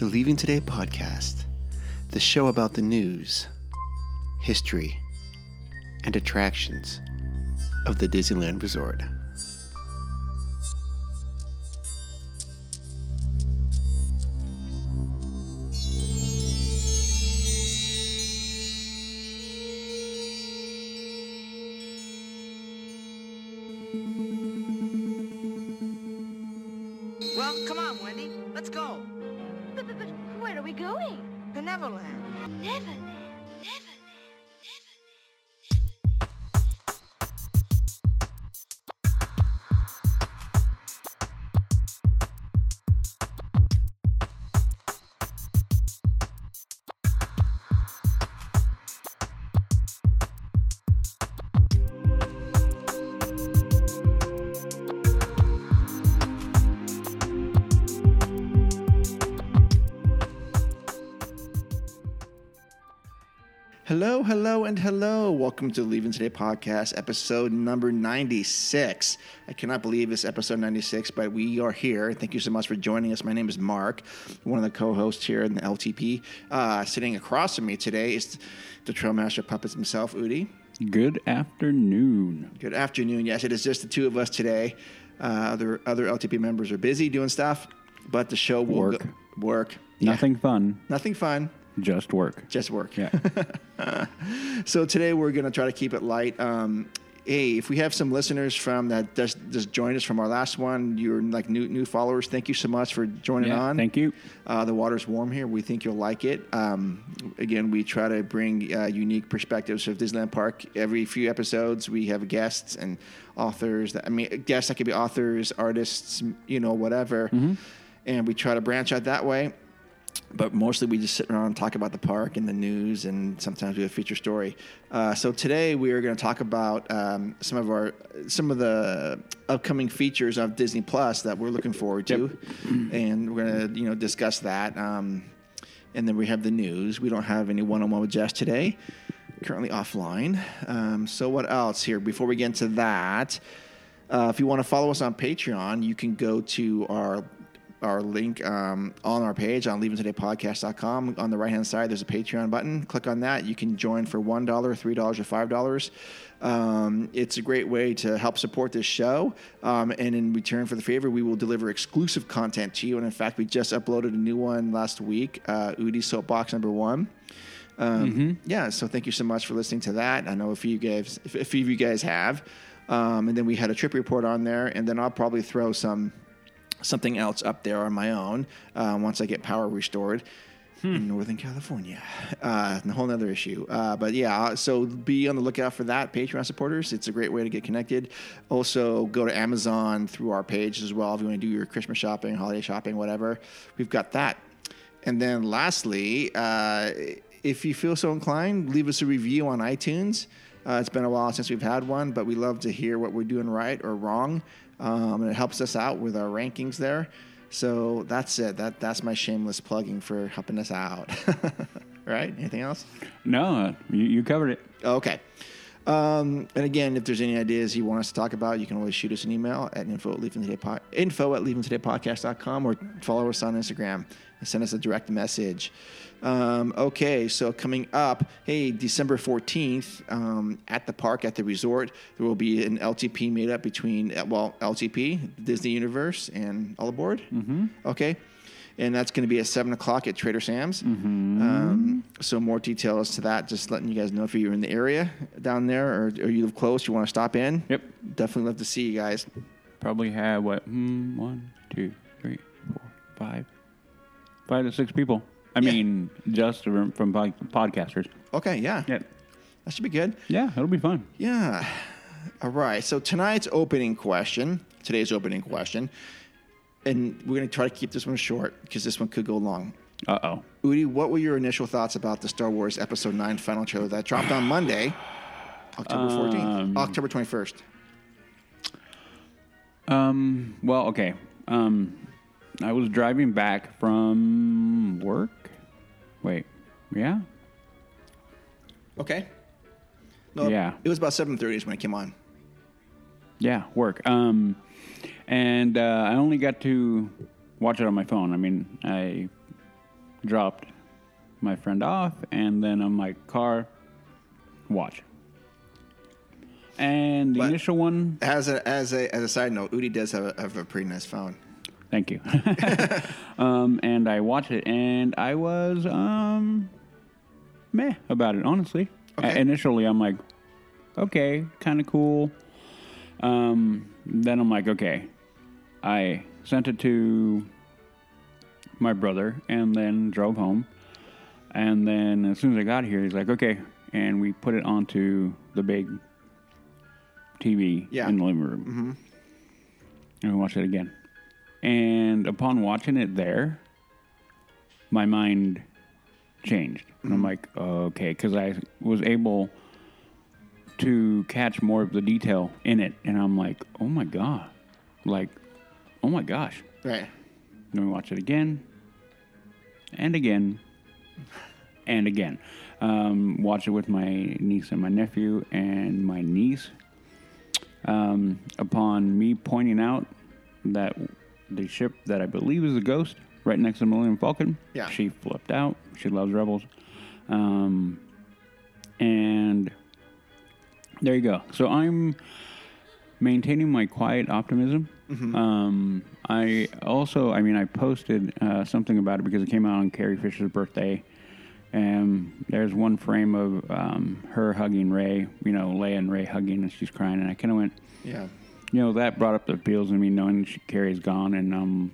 the Leaving Today Podcast, the show about the news, history, and attractions of the Disneyland Resort. Hello. Welcome to Leaving Today Podcast, episode number 96. I cannot believe it's episode 96, but we are here. Thank you so much for joining us. My name is Mark, one of the co-hosts here in the LTP. Sitting across from me today is the Trailmaster Puppets himself, Udi. Good afternoon. Good afternoon. Yes, it is just the two of us today. Other LTP members are busy doing stuff, but the show will work. Nothing fun. Just work. Yeah. So today we're going to try to keep it light. Hey, if we have some listeners from that just joined us from our last one, you're like new followers. Thank you so much for joining on. Thank you. The water's warm here. We think you'll like it. Again, we try to bring unique perspectives of Disneyland Park. Every few episodes, we have guests and authors. Guests that could be authors, artists, whatever. Mm-hmm. And we try to branch out that way. But mostly we just sit around and talk about the park and the news, and sometimes we have a feature story. So today we are going to talk about some of the upcoming features of Disney Plus that we're looking forward to, and we're going to discuss that. And then we have the news. We don't have any one-on-one with Jess today, currently offline. So what else here? Before we get into that, if you want to follow us on Patreon, you can go to our link on our page on leavingtodaypodcast.com. On the right-hand side, there's a Patreon button. Click on that. You can join for $1, $3, or $5. It's a great way to help support this show. And in return for the favor, we will deliver exclusive content to you. And, in fact, we just uploaded a new one last week, Udi Soapbox number 1. So thank you so much for listening to that. I know a few of you guys have. And then we had a trip report on there. And then I'll probably throw something else up there on my own once I get power restored in Northern California. A whole other issue. But yeah, so be on the lookout for that, Patreon supporters. It's a great way to get connected. Also, go to Amazon through our page as well if you want to do your Christmas shopping, holiday shopping, whatever. We've got that. And then lastly, if you feel so inclined, leave us a review on iTunes. It's been a while since we've had one, but we love to hear what we're doing right or wrong. And it helps us out with our rankings there. So that's it. That's my shameless plugging for helping us out. Right? Anything else? No, you covered it. Okay. And again, if there's any ideas you want us to talk about, you can always shoot us an email at info@leavingtodaypodcast.com or follow us on Instagram and send us a direct message. Okay, so coming up, hey, December 14th, at the park, at the resort, there will be an LTP meetup between, LTP, Disney Universe, and All Aboard. Mm-hmm. Okay. And that's going to be at 7 o'clock at Trader Sam's. Mm-hmm. So more details to that, just letting you guys know if you're in the area down there or you live close, you want to stop in. Yep. Definitely love to see you guys. Probably have, 5 to 6 people. I mean, just from podcasters. Okay, yeah. Yep. That should be good. Yeah, it'll be fun. Yeah. All right. So today's opening question, and we're going to try to keep this one short because this one could go long. Uh-oh. Udi, what were your initial thoughts about the Star Wars Episode 9 final trailer that dropped on Monday, October 21st? Well, okay. I was driving back from work. Wait. Yeah? Okay. No, yeah. It was about 7:30 when it came on. Yeah, work. And I only got to watch it on my phone. I mean, I dropped my friend off, and then on my car, watch. And the initial one... As a side note, Udi does have a pretty nice phone. Thank you. And I watched it, and I was meh about it, honestly. Okay. Initially, I'm like, okay, kind of cool. Then I'm like, okay. I sent it to my brother and then drove home. And then as soon as I got here, he's like, okay. And we put it onto the big TV in the living room. Mm-hmm. And we watched it again. And upon watching it there, my mind changed. And I'm like, okay, because I was able to catch more of the detail in it. And I'm like, oh my God. Like, oh my gosh. Right. And then we watch it again and again and again. Watch it with my niece and my nephew. And my niece, upon me pointing out that the ship that I believe is a Ghost right next to the Millennium Falcon. Yeah. She flipped out. She loves Rebels. And there you go. So I'm maintaining my quiet optimism. Mm-hmm. I posted something about it because it came out on Carrie Fisher's birthday. And there's one frame of her hugging Ray, Leia and Ray hugging, and she's crying. And I kind of went, yeah. That brought up the appeals in me knowing Carrie's gone, and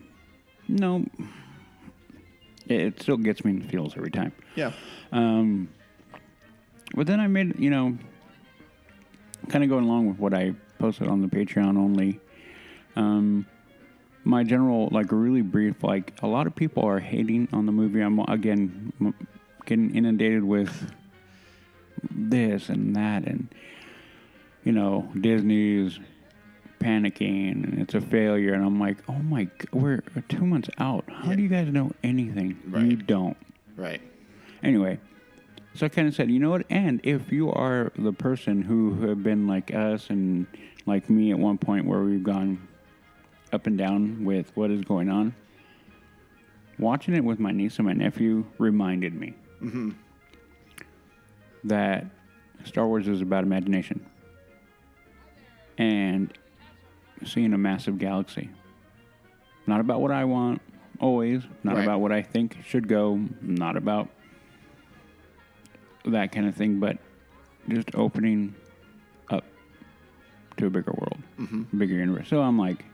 it still gets me in the feels every time. Yeah. But then I made, kind of going along with what I posted on the Patreon only, my general, really brief, a lot of people are hating on the movie. I'm, again, getting inundated with this and that, and, Disney's panicking and it's a failure, and I'm like, oh my God, we're 2 months out. How do you guys know anything? Right. You don't. Right. Anyway, so I kind of said, you know what? And if you are the person who have been like us and like me at one point where we've gone up and down with what is going on, watching it with my niece and my nephew reminded me that Star Wars is about imagination. And seeing a massive galaxy. Not about what I want, always. Not about what I think should go. Not about that kind of thing, but just opening up to a bigger world, bigger universe. So I'm like,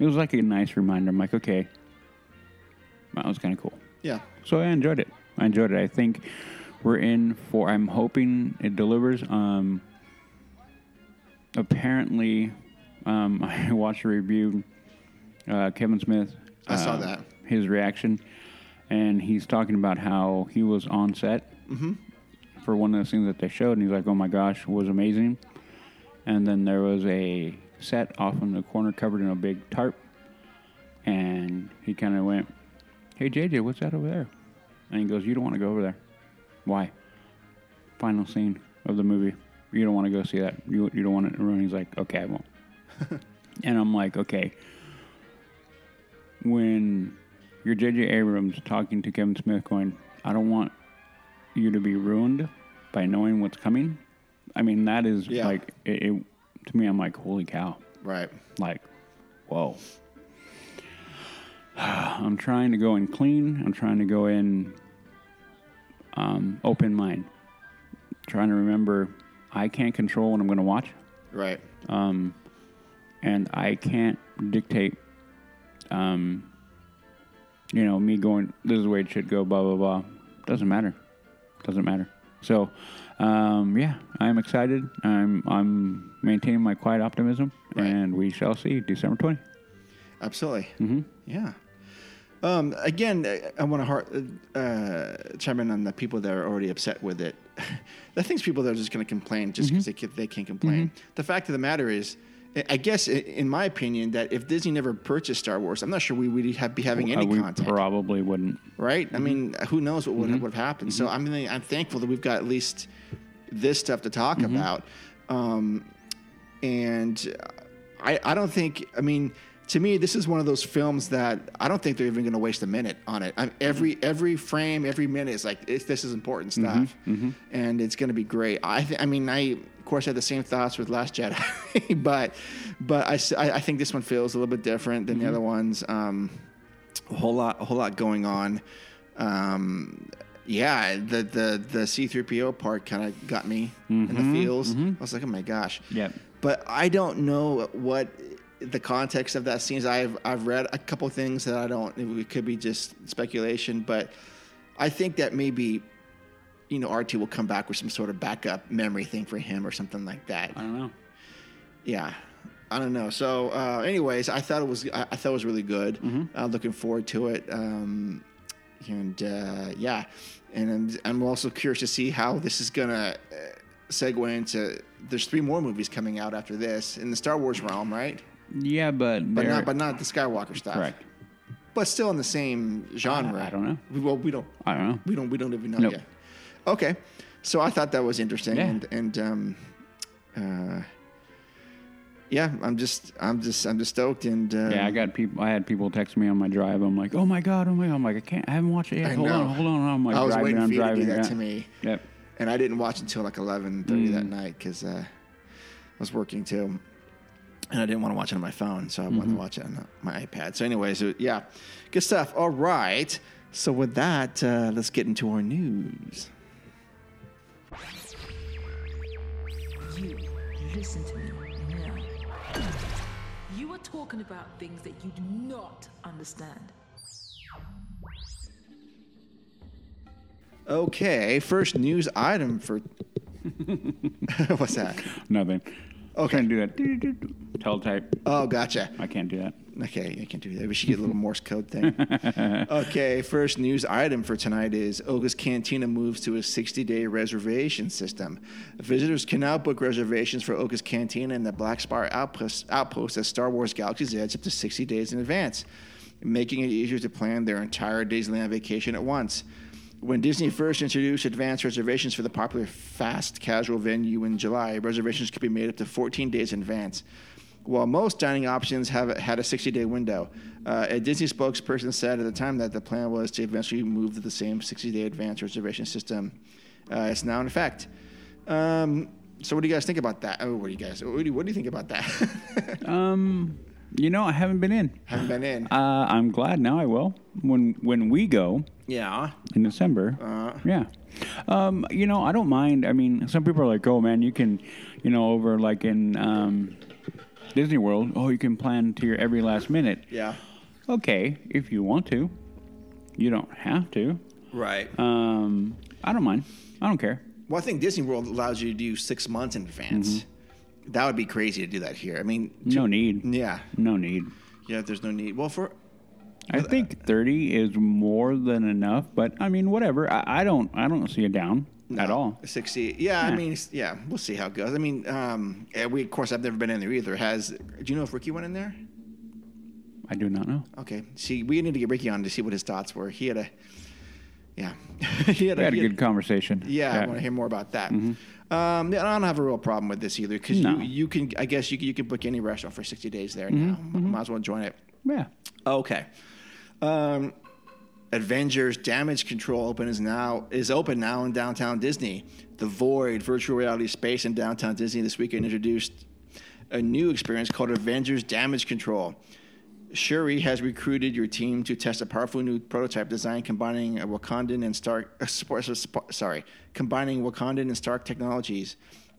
it was like a nice reminder. I'm like, okay, that was kind of cool. Yeah. So I enjoyed it. I think we're in for, I'm hoping it delivers. Apparently... I watched a review, Kevin Smith. I saw that. His reaction. And he's talking about how he was on set for one of the things that they showed. And he's like, oh my gosh, it was amazing. And then there was a set off in the corner covered in a big tarp. And he kind of went, hey, JJ, what's that over there? And he goes, you don't want to go over there. Why? Final scene of the movie. You don't want to go see that. You don't want it ruined. He's like, okay, I won't. And I'm like, okay, when you're J.J. Abrams talking to Kevin Smith going, I don't want you to be ruined by knowing what's coming. I mean, that is it, to me, I'm like, holy cow. Right. Like, whoa. I'm trying to go in clean. I'm trying to go in open mind. Trying to remember I can't control what I'm going to watch. Right. And I can't dictate, me going, this is the way it should go, blah, blah, blah. Doesn't matter. So, I'm excited. I'm maintaining my quiet optimism, and we shall see December 20. Absolutely. Mm-hmm. Yeah. Again, I want to chime in on the people that are already upset with it. I think people that are just going to complain just because they can't complain. Mm-hmm. The fact of the matter is, I guess, in my opinion, that if Disney never purchased Star Wars, I'm not sure we would be having any content. We probably wouldn't. Right? Mm-hmm. I mean, who knows what would have happened. Mm-hmm. So, I mean, I'm thankful that we've got at least this stuff to talk about. And I don't think, I mean, to me, this is one of those films that I don't think they're even going to waste a minute on it. Every frame, every minute is like, this is important stuff, and it's going to be great. I mean, of course, I had the same thoughts with Last Jedi, but I think this one feels a little bit different than the other ones. A whole lot going on. Yeah, the C-3PO part kind of got me in the feels. I was like, oh my gosh. Yeah. But I don't know what the context of that scene is. I've read a couple of things that I don't. It could be just speculation, but I think that maybe, you know, R2 will come back with some sort of backup memory thing for him or something like that. I don't know. Yeah. I don't know. So, anyways, I thought it was really good. Looking forward to it. And I'm also curious to see how this is gonna segue into. There's 3 more movies coming out after this in the Star Wars realm, right? Yeah, but not the Skywalker stuff. Correct. But still in the same genre. I don't know. Well, we don't. I don't know. We don't even know yet. Okay, so I thought that was interesting, Yeah, I'm just stoked, and yeah, I got people. I had people text me on my drive. I'm like, oh my god! I'm like, I haven't watched it yet. Hold on. I'm like, I was waiting for you to do that to me. Yep. And I didn't watch until like 11:30 that night because I was working too, and I didn't want to watch it on my phone, so I wanted to watch it on my iPad. So, anyways, yeah, good stuff. All right, so with that, let's get into our news. You listen to me. You are talking about things that you do not understand. Okay, first news item for... What's that? Nothing. Okay. Can't do that. Teletype. Oh, gotcha. I can't do that. Okay, I can't do that. We should get a little Morse code thing. Okay, first news item for tonight is Oga's Cantina moves to a 60-day reservation system. Visitors can now book reservations for Oga's Cantina and the Black Spire Outpost at Star Wars Galaxy's Edge up to 60 days in advance, making it easier to plan their entire Disneyland vacation at once. When Disney first introduced advanced reservations for the popular fast casual venue in July, reservations could be made up to 14 days in advance. While most dining options have had a 60-day window, a Disney spokesperson said at the time that the plan was to eventually move to the same 60-day advanced reservation system. It's now in effect. So what do you guys think about that? What do you think about that? You know, I haven't been in. I'm glad now I will. When we go. Yeah. In December. Yeah. You know, I don't mind. I mean, some people are like, oh, man, you can, you know, over like in Disney World, oh, you can plan to your every last minute. Yeah. Okay, if you want to. You don't have to. Right. I don't mind. I don't care. Well, I think Disney World allows you to do 6 months in advance. That would be crazy to do that here. I mean... no need. Yeah. No need. Yeah, there's no need. Well, for... I think 30 is more than enough, but, I mean, whatever. I don't see it down at all. 60. Yeah, I mean, yeah, we'll see how it goes. I mean, we, of course, I've never been in there either. Do you know if Ricky went in there? I do not know. Okay. See, we need to get Ricky on to see what his thoughts were. He had a... Yeah. we had a good conversation. Yeah, I want to hear more about that. I don't have a real problem with this either because you can, I guess you can book any restaurant for 60 days there now. Might as well join it. Yeah. Okay. Avengers Damage Control is open now in downtown Disney. The Void virtual reality space in downtown Disney this weekend introduced a new experience called Avengers Damage Control. Shuri has recruited your team to test a powerful new prototype design combining Wakandan and Stark technologies.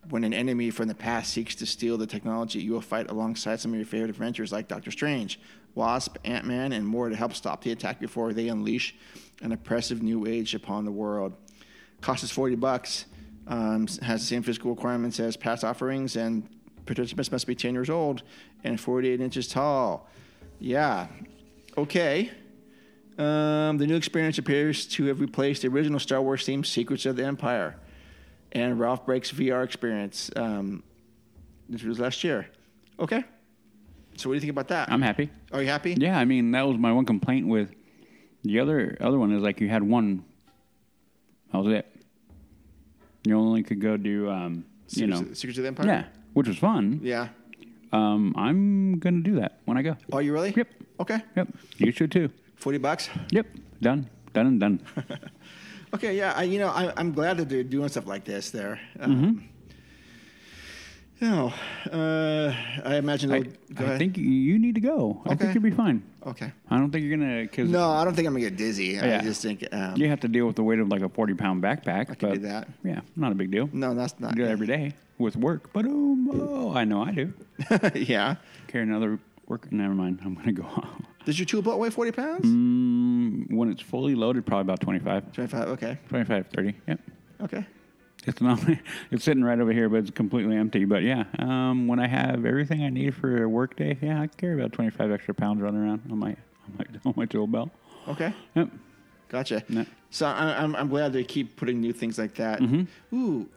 When an enemy from the past seeks to steal the technology, you will fight alongside some of your favorite adventures like Doctor Strange, Wasp, Ant-Man, and more to help stop the attack before they unleash an oppressive new age upon the world. Cost is $40. Has the same physical requirements as past offerings, and participants must be 10 years old and 48 inches tall. Yeah. Okay. The new experience appears to have replaced the original Star Wars themed Secrets of the Empire and Ralph Breaks VR experience. This was last year. Okay. So what do you think about that? I'm happy. Are you happy? Yeah. I mean, that was my one complaint with the other one is like you had one. That was it. You only could go do, Secrets of the Empire? Yeah. Which was fun. Yeah. I'm going to do that when I go. Are you really? Yep. Okay. Yep. You should too. $40 Yep. Done. Okay. Yeah. I'm glad that they're doing stuff like this there. I imagine. I think you need to go. Okay. I think you'll be fine. Okay. I don't think you're gonna. No, I don't think I'm gonna get dizzy. Yeah. I just think you have to deal with the weight of like a 40-pound backpack. I can do that. Yeah, not a big deal. No, that's not. Do it every day with work. But oh, I know I do. Yeah. Carry another work. Never mind. I'm gonna go home. Does your tool belt weigh 40 pounds? When it's fully loaded, probably about 25. 25. Okay. 25, 30. Yep. Okay. It's sitting right over here, but it's completely empty. But yeah, when I have everything I need for a work day, yeah, I carry about 25 extra pounds running around on my tool belt. Okay. Yep. Gotcha. Yep. So I'm glad they keep putting new things like that. Mm-hmm. Ooh,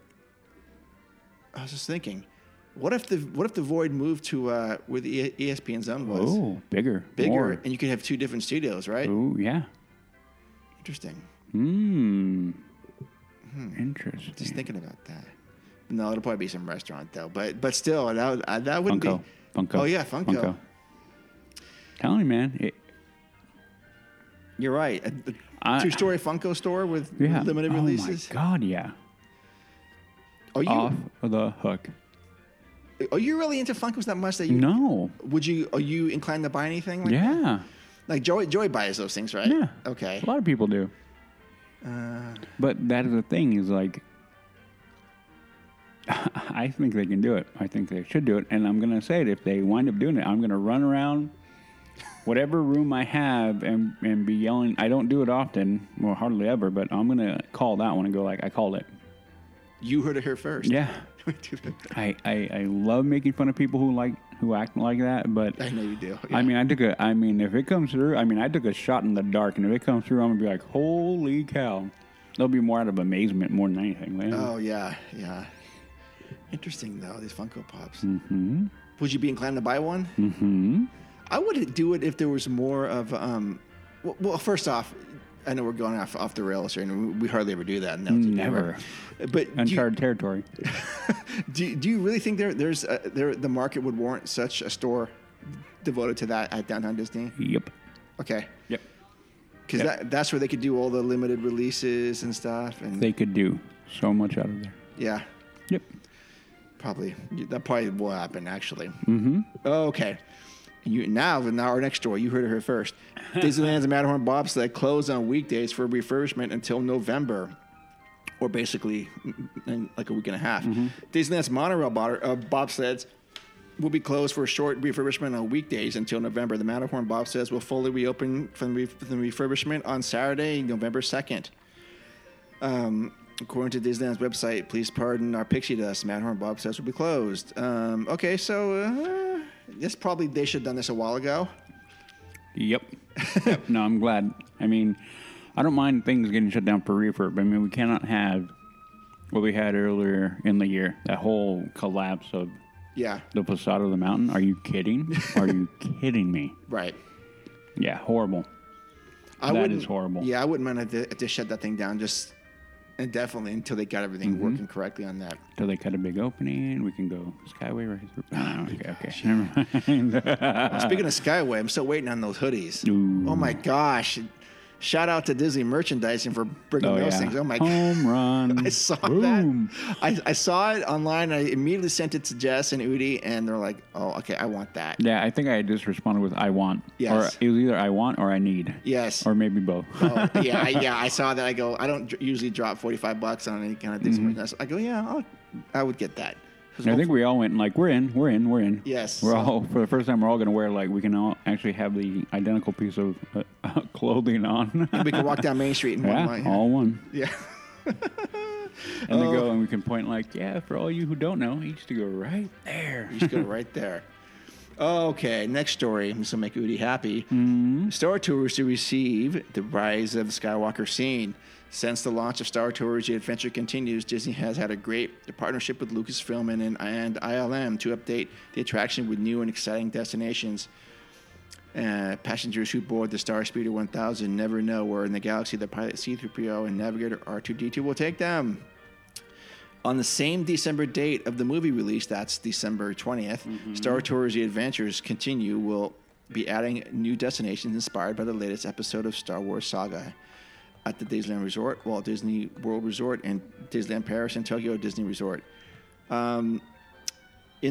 I was just thinking, what if the Void moved to where the ESPN Zone was? Oh, bigger, more. And you could have two different studios, right? Oh yeah. Interesting. Interesting. Just thinking about that. No, it'll probably be some restaurant though. But still, that wouldn't be Funko. Oh yeah, Funko. Tell me, man. You're right. A two-story Funko store with limited releases. Oh my god, yeah. Are you off the hook? Are you really into Funkos that much that you? No. Are you inclined to buy anything? Like that? Like Joey buys those things, right? Yeah. Okay. A lot of people do. But that is the thing is like, I think they can do it. I think they should do it. And I'm going to say it. If they wind up doing it, I'm going to run around whatever room I have and be yelling. I don't do it often, well, hardly ever, but I'm going to call that one and go like, I called it. You heard it here first. Yeah. I love making fun of people who act like that, but I know you do. Yeah. If it comes through, I took a shot in the dark, and if it comes through, I'm gonna be like, holy cow! There'll be more out of amazement more than anything. Man. Oh yeah. Interesting though, these Funko Pops. Mm-hmm. Would you be inclined to buy one? Mm-hmm. I would do it if there was more of. Well, first off. I know we're going off the rails here, and we hardly ever do that. Never. But uncharted territory. Do you really think the market would warrant such a store devoted to that at Downtown Disney? Yep. Okay. Yep. Because that's where they could do all the limited releases and stuff. And they could do so much out of there. Yeah. Yep. That probably will happen, actually. Mm-hmm. Okay. Now our next door, you heard it here first. Disneyland's Matterhorn bobsled closed on weekdays for refurbishment until November, or basically in like a week and a half. Mm-hmm. Disneyland's monorail bobsleds will be closed for a short refurbishment on weekdays until November. The Matterhorn bobsleds will fully reopen from the refurbishment on Saturday, November 2nd. According to Disneyland's website, please pardon our pixie dust. Matterhorn bobsleds will be closed. Okay, so. They should have done this a while ago. Yep. No, I'm glad. I don't mind things getting shut down for refurb. We cannot have what we had earlier in the year. That whole collapse of the facade of the mountain. Are you kidding? Are you kidding me? Right. Yeah, horrible. That is horrible. Yeah, I wouldn't mind if they shut that thing down just indefinitely until they got everything working correctly on that. Until they cut a big opening, we can go Skyway right okay. Never mind. Well, speaking of Skyway, I'm still waiting on those hoodies. Ooh. Oh my gosh! Shout out to Disney merchandising for bringing those things. Oh my home run! I saw that. I saw it online. And I immediately sent it to Jess and Udi, and they're like, "Oh, okay, I want that." Yeah, I think I just responded with "I want." Yes, or it was either "I want" or "I need." Yes, or maybe both. Oh, yeah. I saw that. I go, I don't usually drop $45 on any kind of Disney merchandise. I go, I would get that. I think we all went like, we're in. Yes. For the first time, we're all going to wear, like, we can all actually have the identical piece of clothing on. And we can walk down Main Street in one line. All one. Yeah. And they go, and we can point like, for all you who don't know, he used to go right there. Okay, next story. This will make Udi happy. Mm-hmm. Star Tours to receive the Rise of Skywalker scene. Since the launch of Star Tours, the adventure continues. Disney has had a great partnership with Lucasfilm and ILM to update the attraction with new and exciting destinations. Passengers who board the Starspeeder 1000 never know where in the galaxy the pilot C-3PO and navigator R2-D2 will take them. On the same December date of the movie release, that's December 20th, mm-hmm. Star Tours The Adventures Continue will be adding new destinations inspired by the latest episode of Star Wars Saga at the Disneyland Resort, Walt Disney World Resort, and Disneyland Paris and Tokyo Disney Resort. In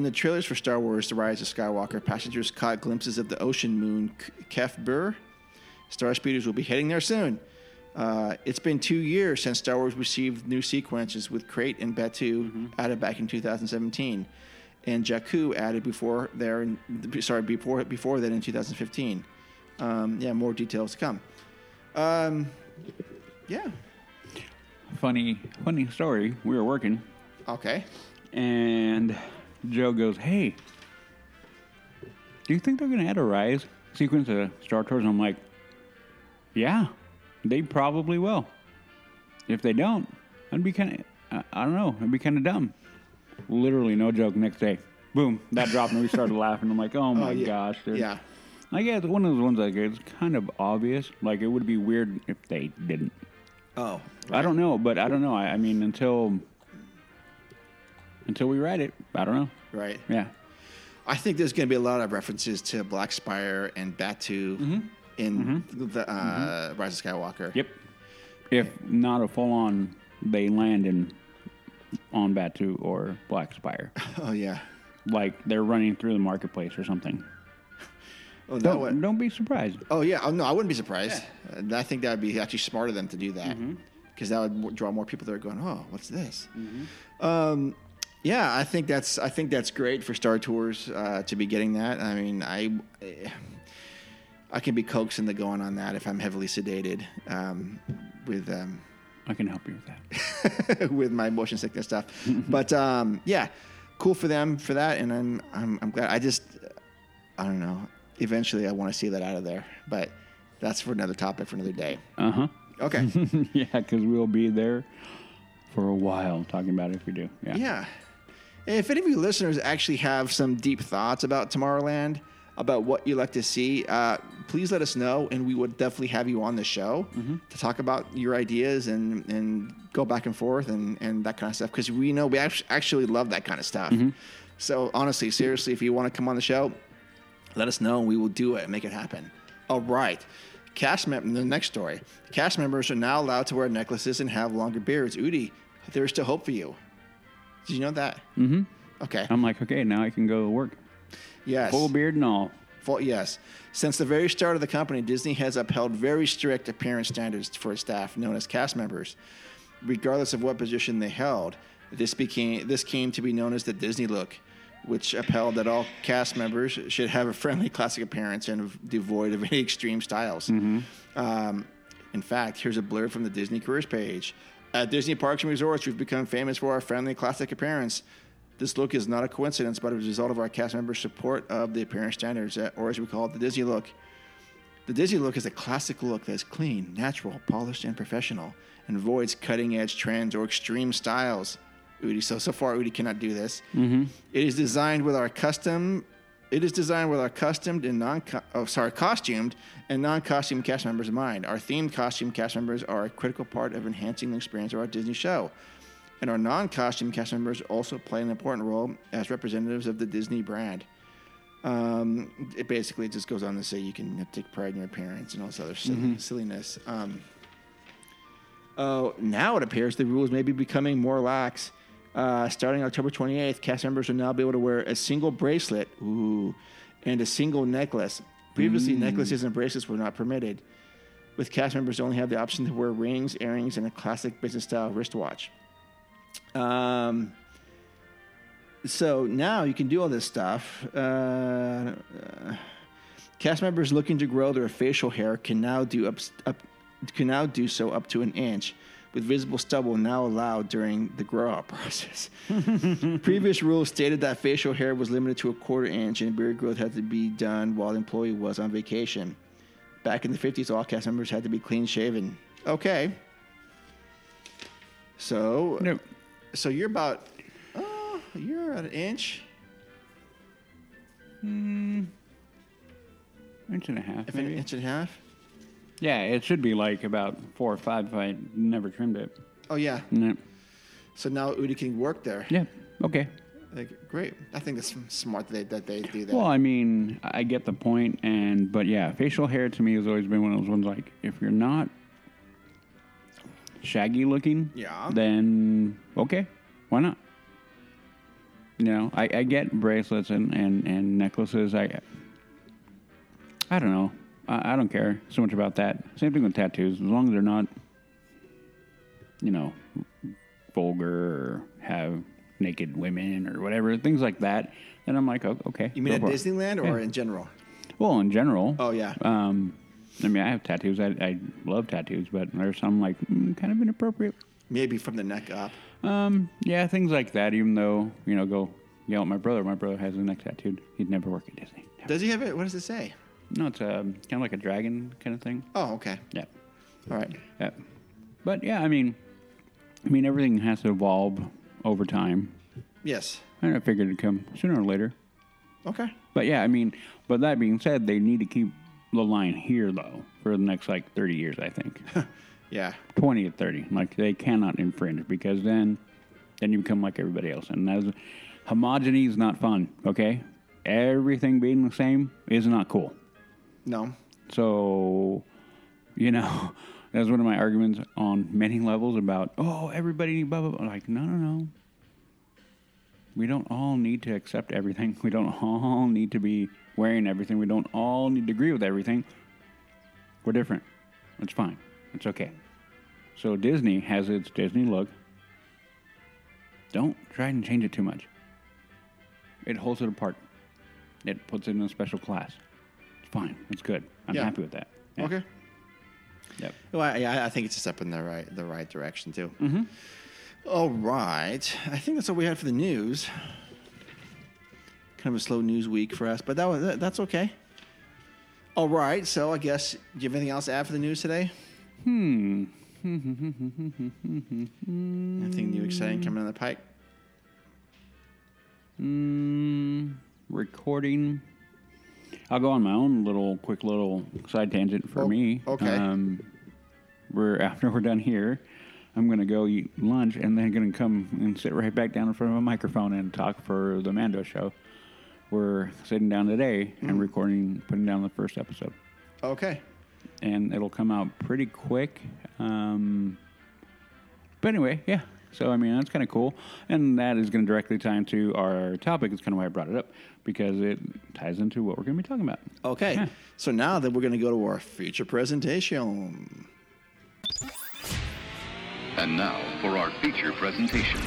the trailers for Star Wars The Rise of Skywalker, passengers caught glimpses of the ocean moon Kef Burr. Star Speeders will be heading there soon. It's been 2 years since Star Wars received new sequences, with Crate and Batuu mm-hmm. added back in 2017, and Jakku added before that in 2015. More details to come. Funny story. We were working. Okay. And Joe goes, "Hey, do you think they're going to add a Rise sequence to Star Tours?" And I'm like, "Yeah. They probably will. If they don't, I'd be kind of, I don't know, I'd be kind of dumb." Literally, no joke, next day, boom, that dropped and we started laughing. I'm like, oh my gosh. Dude. Yeah. I guess one of those ones, like, it's kind of obvious. Like, it would be weird if they didn't. Oh. Right. I don't know. I mean, until we write it, I don't know. Right. Yeah. I think there's going to be a lot of references to Black Spire and Batuu. Mm-hmm. In mm-hmm. the mm-hmm. Rise of Skywalker. Yep. If not a full-on, they land on Batuu or Black Spire. Oh, yeah. Like they're running through the marketplace or something. Oh, that don't be surprised. Oh, yeah. Oh, no, I wouldn't be surprised. Yeah. I think that would be actually smart of them to do that. Because mm-hmm. that would draw more people that are going, oh, what's this? Mm-hmm. Yeah, I think that's great for Star Tours to be getting that. I mean, I can be coaxed into going on that if I'm heavily sedated. I can help you with that. With my motion sickness stuff. But cool for them for that, and I'm glad. I don't know. Eventually, I want to see that out of there, but that's for another topic for another day. Uh huh. Okay. Yeah, because we'll be there for a while talking about it if we do. Yeah. Yeah. If any of you listeners actually have some deep thoughts about Tomorrowland, about what you like to see, please let us know, and we would definitely have you on the show mm-hmm. to talk about your ideas and go back and forth and that kind of stuff, because we know we actually love that kind of stuff. Mm-hmm. So honestly, seriously, if you want to come on the show, let us know, and we will do it and make it happen. All right. The next story. Cast members are now allowed to wear necklaces and have longer beards. Udi, there is still hope for you. Did you know that? Mm-hmm. Okay. I'm like, okay, now I can go to work. Yes. Full beard and all. Yes. Since the very start of the company, Disney has upheld very strict appearance standards for its staff, known as cast members, regardless of what position they held. This came to be known as the Disney look, which upheld that all cast members should have a friendly, classic appearance and devoid of any extreme styles. Mm-hmm. In fact, here's a blurb from the Disney careers page. At Disney Parks and Resorts, we've become famous for our friendly, classic appearance. This look is not a coincidence, but a result of our cast members' support of the appearance standards, or as we call it, the Disney look. The Disney look is a classic look that is clean, natural, polished, and professional, and avoids cutting-edge trends or extreme styles. Udi, so far, Udi cannot do this. Mm-hmm. It is designed with our costumed and non-costumed cast members in mind. Our themed costume cast members are a critical part of enhancing the experience of our Disney show. And our non-costume cast members also play an important role as representatives of the Disney brand. It basically just goes on to say you can take pride in your appearance and all this other mm-hmm. silliness. Now it appears the rules may be becoming more lax. Starting October 28th, cast members will now be able to wear a single bracelet and a single necklace. Previously, necklaces and bracelets were not permitted, with cast members only have the option to wear rings, earrings, and a classic business-style wristwatch. So now you can do all this stuff. Cast members looking to grow their facial hair can now do so up to an inch, with visible stubble now allowed during the grow-out process. Previous rules stated that facial hair was limited to a quarter inch and beard growth had to be done while the employee was on vacation. Back in the 50s, all cast members had to be clean-shaven. Okay. So... No. So you're about, you're at an inch. Inch and a half. If maybe. An inch and a half? Yeah, it should be like about 4 or 5 if I never trimmed it. Oh, yeah. No. So now Udi can work there. Yeah. Okay. Like, great. I think it's smart that they do that. Well, I mean, I get the point, but yeah, facial hair to me has always been one of those ones, like, if you're not shaggy looking, then okay, why not? You know, I get bracelets and necklaces. I don't know. I don't care so much about that. Same thing with tattoos. As long as they're not, you know, vulgar or have naked women or whatever, things like that. And I'm like, oh, okay. You mean at Disneyland or in general? Well, in general. Oh, yeah. I mean, I have tattoos. I love tattoos, but there's some like kind of inappropriate. Maybe from the neck up. Yeah, things like that, even though, you know, go yell at my brother. My brother has a neck tattooed. He'd never work at Disney. Never. Does he have it? What does it say? No, it's kind of like a dragon kind of thing. Oh, okay. Yeah. All right. Yeah. But, yeah, I mean, everything has to evolve over time. Yes. And I figured it'd come sooner or later. Okay. But, yeah, I mean, but that being said, they need to keep the line here, though, for the next, like, 30 years, I think. Yeah. 20 to 30. Like, they cannot infringe because then you become like everybody else. And as homogeneity is not fun, okay? Everything being the same is not cool. No. So, you know, that's one of my arguments on many levels about, oh, everybody, blah, blah, blah. Like, no. We don't all need to accept everything. We don't all need to be wearing everything. We don't all need to agree with everything. We're different. It's fine. It's okay. So Disney has its Disney look. Don't try and change it too much. It holds it apart. It puts it in a special class. It's fine. It's good. I'm happy with that. Yeah. Okay. Yep. Well, I think it's a step in the right direction, too. Mm-hmm. All right. I think that's all we had for the news. Kind of a slow news week for us, but that's okay. All right. So I guess, do you have anything else to add for the news today? Anything new exciting coming on the pike? Recording. I'll go on my own quick little side tangent for me. Okay. After we're done here, I'm going to go eat lunch and then going to come and sit right back down in front of a microphone and talk for the Mando show. We're sitting down today and recording, putting down the first episode. Okay. And it'll come out pretty quick. But anyway, yeah. So, I mean, that's kind of cool. And that is going to directly tie into our topic. It's kind of why I brought it up, because it ties into what we're going to be talking about. Okay. Yeah. So now that we're going to go to our feature presentation. And now for our feature presentation.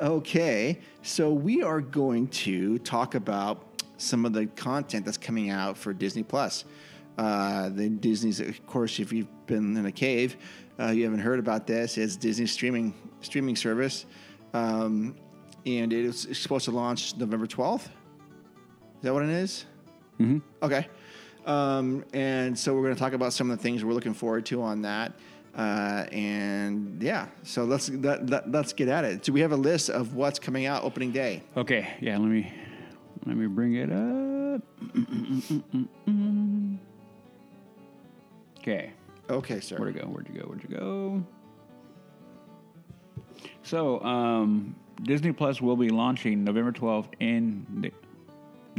Okay. So we are going to talk about some of the content that's coming out for Disney Plus. The Disney's, of course, if you've been in a cave, you haven't heard about this. It's Disney's streaming service, and it's supposed to launch November 12th. Is that what it is? Mm-hmm. Okay. And so we're going to talk about some of the things we're looking forward to on that, and yeah. So let's get at it. So we have a list of what's coming out opening day. Okay. Yeah. Let me bring it up. Okay. Okay, sir. Where'd you go? So, Disney Plus will be launching November 12th in the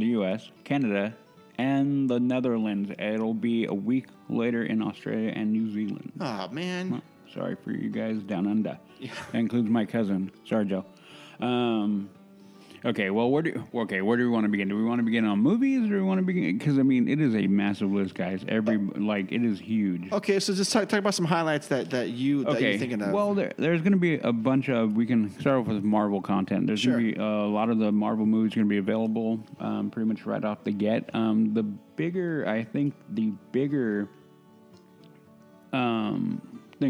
U.S., Canada, and the Netherlands. It'll be a week later in Australia and New Zealand. Oh, man. Well, sorry for you guys down under. Yeah. That includes my cousin. Sorry, Joe. Okay, well, where do we want to begin? Do we want to begin on movies, or do we want to begin? Because, I mean, it is a massive list, guys. It is huge. Okay, so just talk about some highlights that you're thinking of. Well, there's going to be a bunch of, we can start off with Marvel content. There's going to be a lot of the Marvel movies going to be available pretty much right off the get. The bigger thing to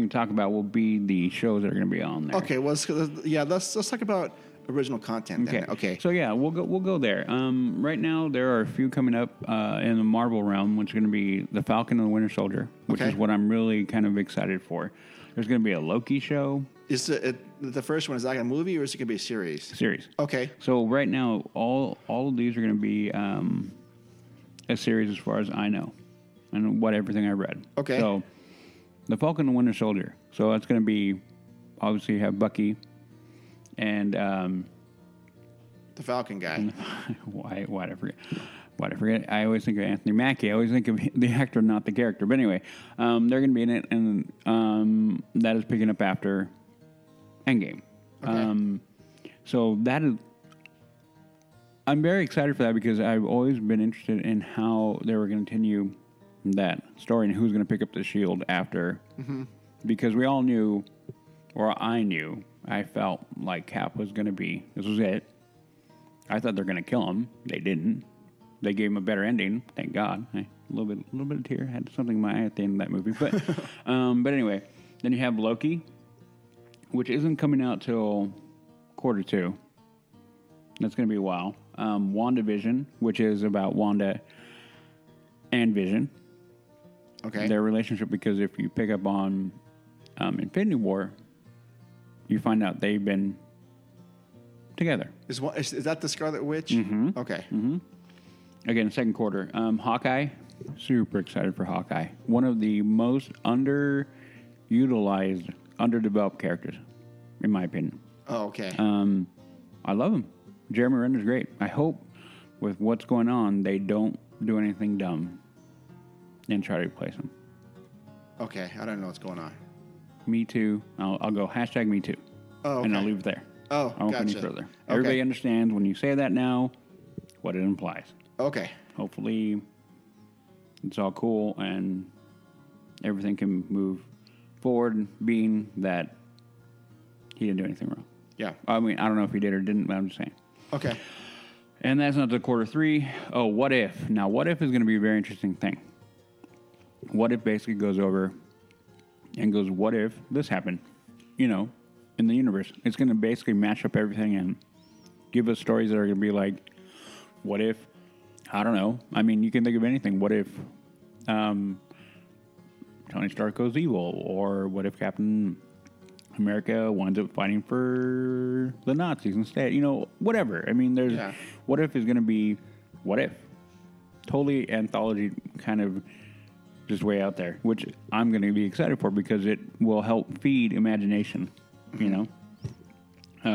talk about will be the shows that are going to be on there. Okay, well, let's talk about original content then. Okay. So yeah, we'll go there. Right now there are a few coming up in the Marvel realm, which is going to be The Falcon and the Winter Soldier, which is what I'm really kind of excited for. There's going to be a Loki show. Is the first one, is that a movie or is it going to be a series? Series. Okay. So right now all of these are going to be a series as far as I know and what everything I read. Okay. So The Falcon and the Winter Soldier. So that's going to be, obviously, you have Bucky and... the Falcon guy. Why did I forget? I always think of Anthony Mackie. I always think of the actor, not the character. But anyway, they're going to be in it, and that is picking up after Endgame. Okay. So that is... I'm very excited for that because I've always been interested in how they were going to continue that story and who's going to pick up the shield after. Mm-hmm. Because we all knew, or I knew, I felt like Cap was going to be... This was it. I thought they were going to kill him. They didn't. They gave him a better ending, thank God. A little bit of tear. I had something in my eye at the end of that movie. But but anyway, then you have Loki, which isn't coming out till quarter two. That's going to be a while. WandaVision, which is about Wanda and Vision. Okay. Their relationship, because if you pick up on Infinity War, you find out they've been together. Is that the Scarlet Witch? Mm-hmm. Okay. Mm-hmm. Again, second quarter. Hawkeye, super excited for Hawkeye. One of the most underutilized, underdeveloped characters, in my opinion. Oh, okay. I love him. Jeremy Renner's great. I hope with what's going on, they don't do anything dumb and try to replace him. Okay, I don't know what's going on. Me too. I'll go hashtag me too. Oh, okay. And I'll leave it there. Oh, I won't go any further. Okay. Everybody understands when you say that now what it implies. Okay. Hopefully, it's all cool and everything can move forward, being that he didn't do anything wrong. Yeah. I mean, I don't know if he did or didn't, but I'm just saying. Okay. And that's not the quarter three. Oh, What If? Now, What If is going to be a very interesting thing. What If basically goes over and goes, what if this happened, you know, in the universe? It's going to basically match up everything and give us stories that are going to be like, what if? I don't know. I mean, you can think of anything. What if Tony Stark goes evil? Or what if Captain America winds up fighting for the Nazis instead? You know, whatever. I mean, there's... Yeah. What If is going to be What If. Totally anthology kind of just way out there, which I'm going to be excited for because it will help feed imagination, you know?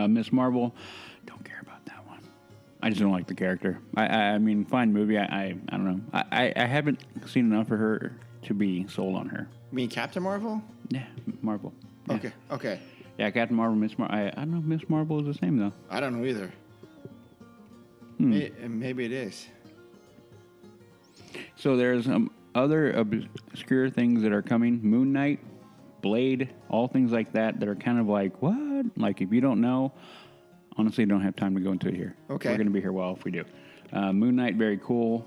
Ms. Marvel, don't care about that. I just don't like the character. I mean, fine movie. I don't know. I haven't seen enough for her to be sold on her. You mean Captain Marvel? Yeah, Marvel. Yeah. Okay. Yeah, Captain Marvel, Miss Marvel. I don't know if Miss Marvel is the same, though. I don't know either. Maybe it is. So there's other obscure things that are coming. Moon Knight, Blade, all things like that are kind of like, what? Like, if you don't know... Honestly, don't have time to go into it here. Okay. We're going to be here a while if we do. Moon Knight, very cool.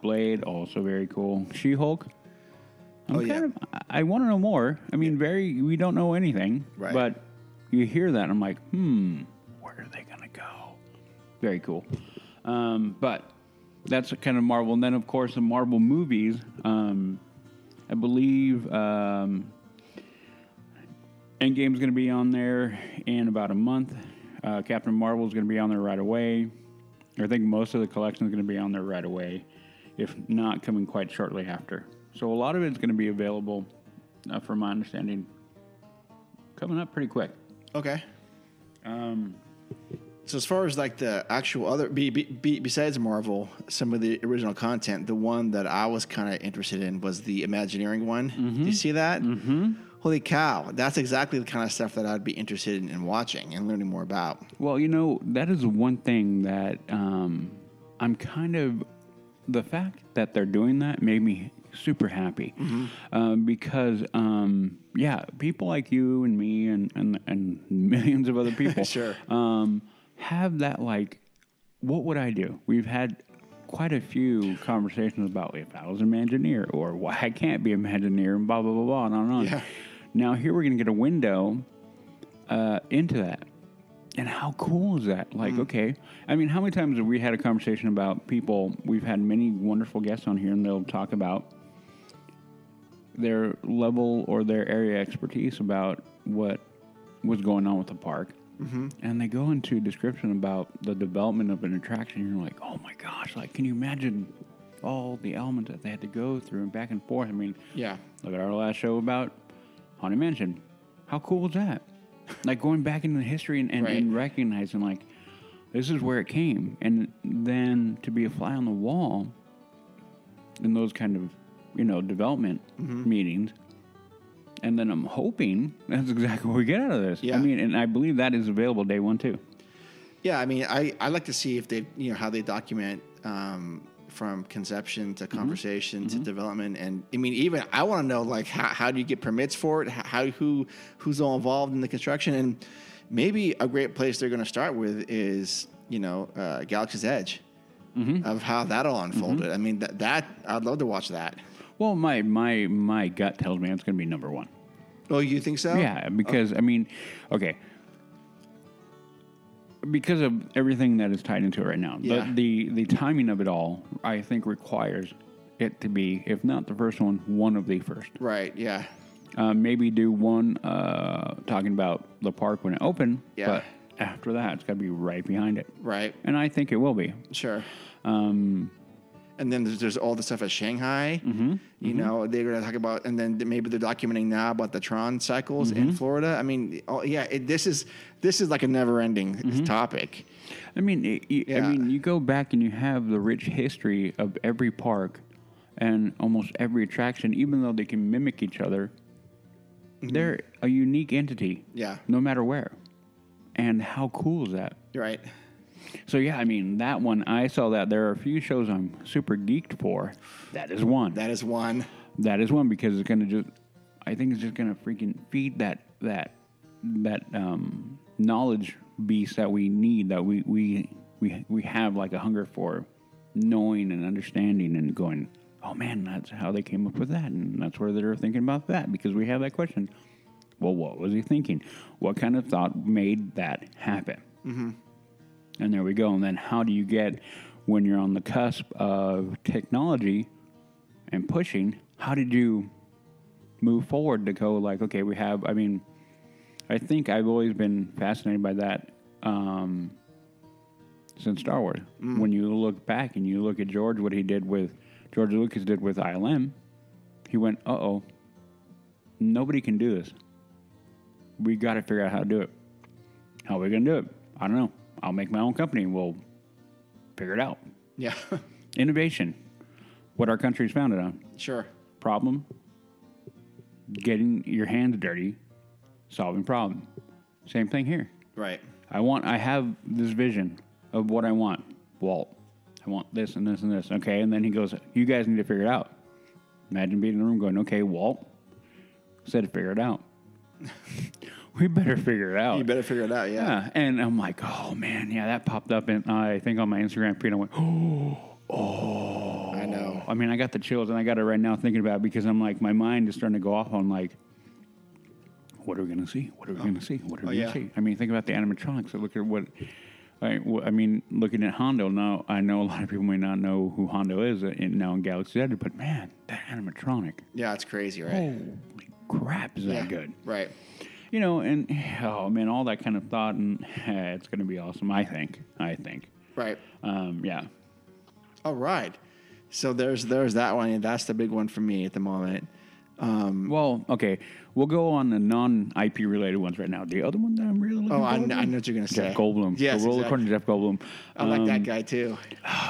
Blade, also very cool. She-Hulk. I want to know more. I mean, we don't know anything. Right. But you hear that, and I'm like, where are they going to go? Very cool. But that's kind of Marvel. And then, of course, the Marvel movies, I believe... Endgame's going to be on there in about a month. Captain Marvel is going to be on there right away. I think most of the collection is going to be on there right away, if not coming quite shortly after. So a lot of it is going to be available, from my understanding, coming up pretty quick. Okay. So as far as like the actual other, besides Marvel, some of the original content, the one that I was kind of interested in was the Imagineering one. Mm-hmm. Do you see that? Mm-hmm. Holy cow, that's exactly the kind of stuff that I'd be interested in watching and learning more about. Well, you know, that is one thing that I'm kind of... The fact that they're doing that made me super happy. Mm-hmm. Because, people like you and me and millions of other people sure. Have that, like, what would I do? We've had... quite a few conversations about if I was an Imagineer or why I can't be an Imagineer and blah, blah, blah, blah, and on and on. Yeah. Now, here we're going to get a window into that. And how cool is that? Like, okay. I mean, how many times have we had a conversation about people? We've had many wonderful guests on here, and they'll talk about their level or their area expertise about what was going on with the park. Mm-hmm. And they go into a description about the development of an attraction. And you're like, oh my gosh, like, can you imagine all the elements that they had to go through and back and forth? I mean, look at our last show about Haunted Mansion. How cool was that? Like going back into the history and recognizing like this is where it came, and then to be a fly on the wall in those kind of, you know, development meetings. And then I'm hoping that's exactly what we get out of this. Yeah. I mean, and I believe that is available day one too. Yeah, I mean, I like to see if they, you know, how they document from conception to conversation to development, and I mean, even I want to know like how do you get permits for it? Who's all involved in the construction? And maybe a great place they're going to start with is, you know, Galaxy's Edge, of how that all unfolded. I mean, that I'd love to watch that. Well, my gut tells me it's going to be number one. Oh, you think so? Yeah, because I mean, okay. Because of everything that is tied into it right now. Yeah. The timing of it all, I think, requires it to be, if not the first one, one of the first. Right, yeah. Maybe do one talking about the park when it opened. Yeah. But after that, it's got to be right behind it. Right. And I think it will be. Sure. And then there's all the stuff at Shanghai. You know, they're going to talk about, and then maybe they're documenting now about the Tron cycles in Florida. I mean, this is like a never-ending topic. I mean, you go back and you have the rich history of every park and almost every attraction, even though they can mimic each other. They're a unique entity. Yeah. No matter where. And how cool is that? Right. So, yeah, I mean, that one, I saw that. There are a few shows I'm super geeked for. That is one. That is one because it's going to just, I think it's just going to freaking feed that knowledge beast that we need, that we have like a hunger for knowing and understanding and going, oh, man, that's how they came up with that. And that's where they're thinking about that because we have that question. Well, what was he thinking? What kind of thought made that happen? Mm-hmm. And there we go. And then how do you get, when you're on the cusp of technology and pushing, how did you move forward to go like, okay, we have, I mean, I think I've always been fascinated by that since Star Wars. When you look back and you look at George Lucas did with ILM, he went, uh-oh, nobody can do this. We got to figure out how to do it. How are we going to do it? I don't know. I'll make my own company. We'll figure it out. Yeah. Innovation. What our country's founded on. Sure. Problem. Getting your hands dirty. Solving problem. Same thing here. Right. I have this vision of what I want. Walt, I want this and this and this. Okay. And then he goes, you guys need to figure it out. Imagine being in the room going, okay, Walt said to figure it out. We better figure it out. You better figure it out, yeah. And I'm like, oh, man, yeah, that popped up. And I think on my Instagram feed, I went, oh. I know. I mean, I got the chills, and I got it right now thinking about it because I'm like, my mind is starting to go off on, like, what are we going to see? What are we going to see? What are we going to see? I mean, think about the animatronics. I look at what I mean, looking at Hondo. Now, I know a lot of people may not know who Hondo is now in Galaxy Edge, but, man, that animatronic. Yeah, it's crazy, right? Holy crap, is that good. Right. You know, and, oh, man, all that kind of thought, and it's going to be awesome, I think. Right. Yeah. All right. So there's that one, and that's the big one for me at the moment. Well, okay, we'll go on the non-IP-related ones right now. The other one that I'm really looking I know what you're going to say. Jeff Goldblum. Yes, the role according to Jeff Goldblum. I like that guy, too.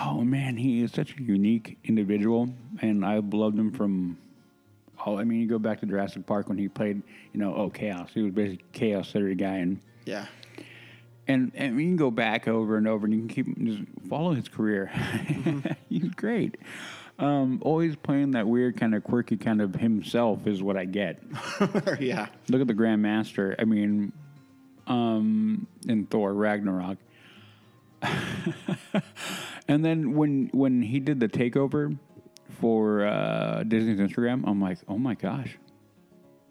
Oh, man, he is such a unique individual, and I've loved him from... I mean, you go back to Jurassic Park when he played, you know, Chaos. He was basically Chaos Theory guy. And, yeah. And we can go back over and over, and you can just follow his career. Mm-hmm. He's great. Always playing that weird kind of quirky kind of himself is what I get. Yeah. Look at the Grandmaster. I mean, in Thor Ragnarok. And then when he did the takeover... for Disney's Instagram, I'm like, oh my gosh,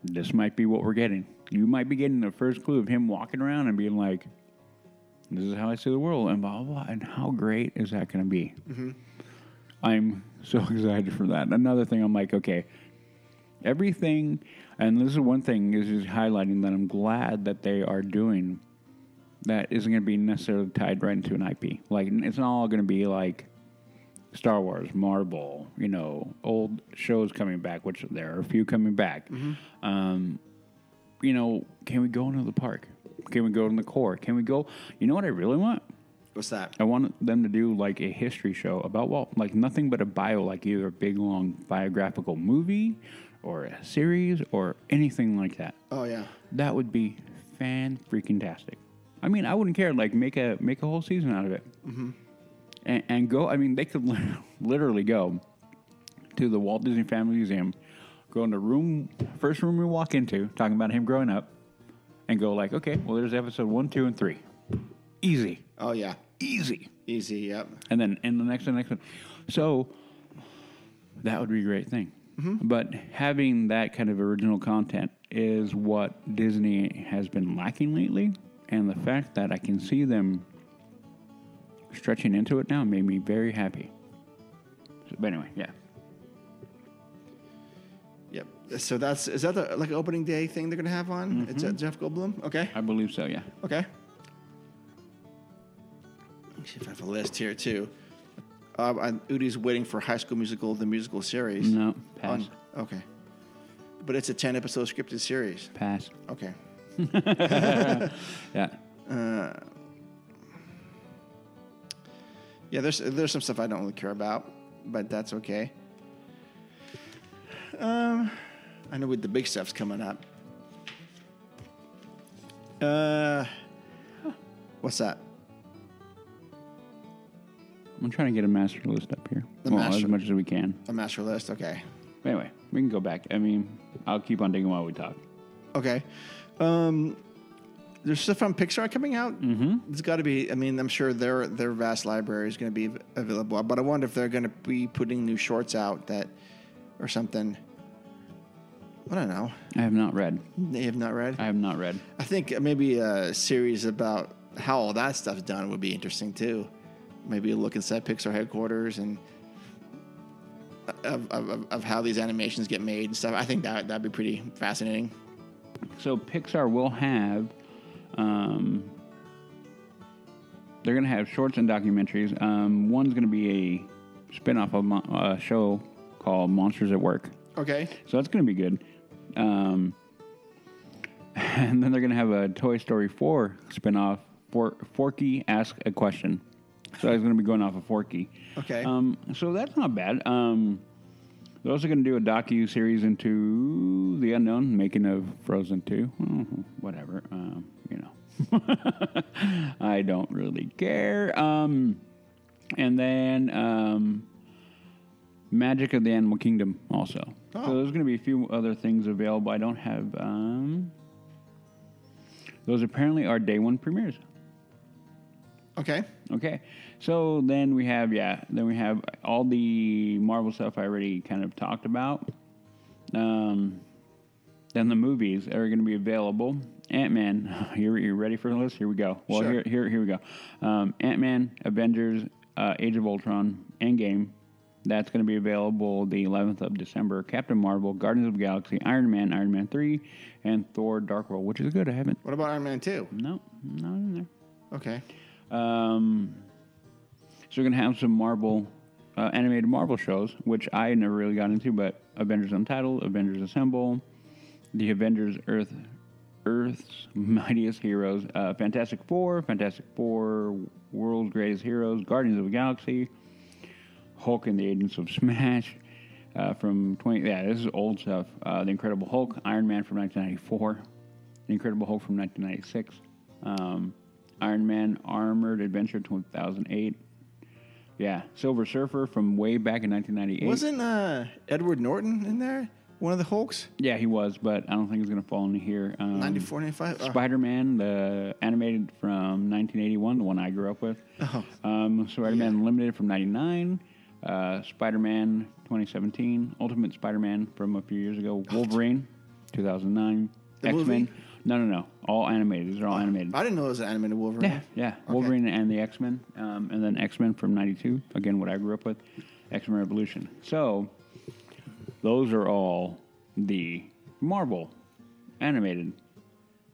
this might be what we're getting. You might be getting the first clue of him walking around and being like, this is how I see the world, and blah, blah, blah. And how great is that going to be? Mm-hmm. I'm so excited for that. Another thing, I'm like, okay, everything, and this is one thing, is just highlighting that I'm glad that they are doing that isn't going to be necessarily tied right into an IP. Like, it's not all going to be like, Star Wars, Marvel, you know, old shows coming back, which there are a few coming back. Mm-hmm. you know, can we go into the park? Can we go to the core? Can we go? You know what I really want? What's that? I want them to do like a history show about Walt, like nothing but a bio, like either a big long biographical movie or a series or anything like that. Oh yeah, that would be fan-freaking-tastic. I mean, I wouldn't care. Like make a whole season out of it, mm-hmm. and go. I mean, they could literally go to the Walt Disney Family Museum, go in the room, first room we walk into, talking about him growing up, and go like, okay, well, there's episode 1, 2, and 3, easy. Oh yeah, easy. Yep. And then the next one. So that would be a great thing. Mm-hmm. But having that kind of original content is what Disney has been lacking lately. And the fact that I can see them stretching into it now made me very happy. So, but anyway, yeah. Yep. So is that the like opening day thing they're going to have on? Mm-hmm. It's Jeff Goldblum? Okay. I believe so, yeah. Okay. Let's see if I have a list here, too. Udi's waiting for High School Musical, the musical series. No, pass. Okay. But it's a 10-episode scripted series. Pass. Okay. Yeah. Yeah, there's some stuff I don't really care about, but that's okay. I know the big stuff's coming up. What's that? I'm trying to get a master list up here. As much as we can. A master list, okay. But anyway, we can go back. I mean, I'll keep on digging while we talk. Okay. There's stuff on Pixar coming out. Mm-hmm. It's got to be. I mean, I'm sure their vast library is going to be available. But I wonder if they're going to be putting new shorts out that or something. I don't know. I have not read. They have not read? I have not read. I think maybe a series about how all that stuff's done would be interesting, too. Maybe a look inside Pixar headquarters and of how these animations get made and stuff. I think that'd be pretty fascinating. So Pixar will have, they're going to have shorts and documentaries. One's going to be a spinoff of a show called Monsters at Work. Okay. So that's going to be good. And then they're going to have a Toy Story 4 spinoff, Forky Ask a Question. So I was going to be going off of Forky. Okay. So that's not bad. They're also going to do a docu-series into the unknown, making of Frozen 2. Oh, whatever. You know. I don't really care. And then Magic of the Animal Kingdom also. Oh. So there's going to be a few other things available. I don't have... those apparently are day one premieres. Okay. So then we have, then we have all the Marvel stuff I already kind of talked about. Then the movies are going to be available. Ant-Man. You ready for the list? Here we go. Well, sure. Here we go. Ant-Man, Avengers, Age of Ultron, Endgame. That's going to be available the 11th of December. Captain Marvel, Guardians of the Galaxy, Iron Man 3, and Thor Dark World, which is good. I haven't. What about Iron Man 2? No. Not in there. Okay. So we're going to have some Marvel, animated Marvel shows, which I never really got into, but Avengers Untitled, Avengers Assemble, The Avengers Earth's Mightiest Heroes, Fantastic Four, World's Greatest Heroes, Guardians of the Galaxy, Hulk and the Agents of Smash, this is old stuff, The Incredible Hulk, Iron Man from 1994, The Incredible Hulk from 1996, Iron Man Armored Adventure 2008. Yeah, Silver Surfer from way back in 1998. Wasn't Edward Norton in there? One of the Hulks? Yeah, he was, but I don't think he's going to fall into here. 94, 95? Spider-Man, the animated from 1981, the one I grew up with. Oh. Spider-Man Unlimited from 99. Spider-Man 2017. Ultimate Spider-Man from a few years ago. Wolverine, 2009. The X-Men. Movie? No. All animated. These are all animated. I didn't know it was an animated Wolverine. Yeah. Okay. Wolverine and the X-Men. And then X-Men from 92. Again, what I grew up with. X-Men Revolution. So, those are all the Marvel animated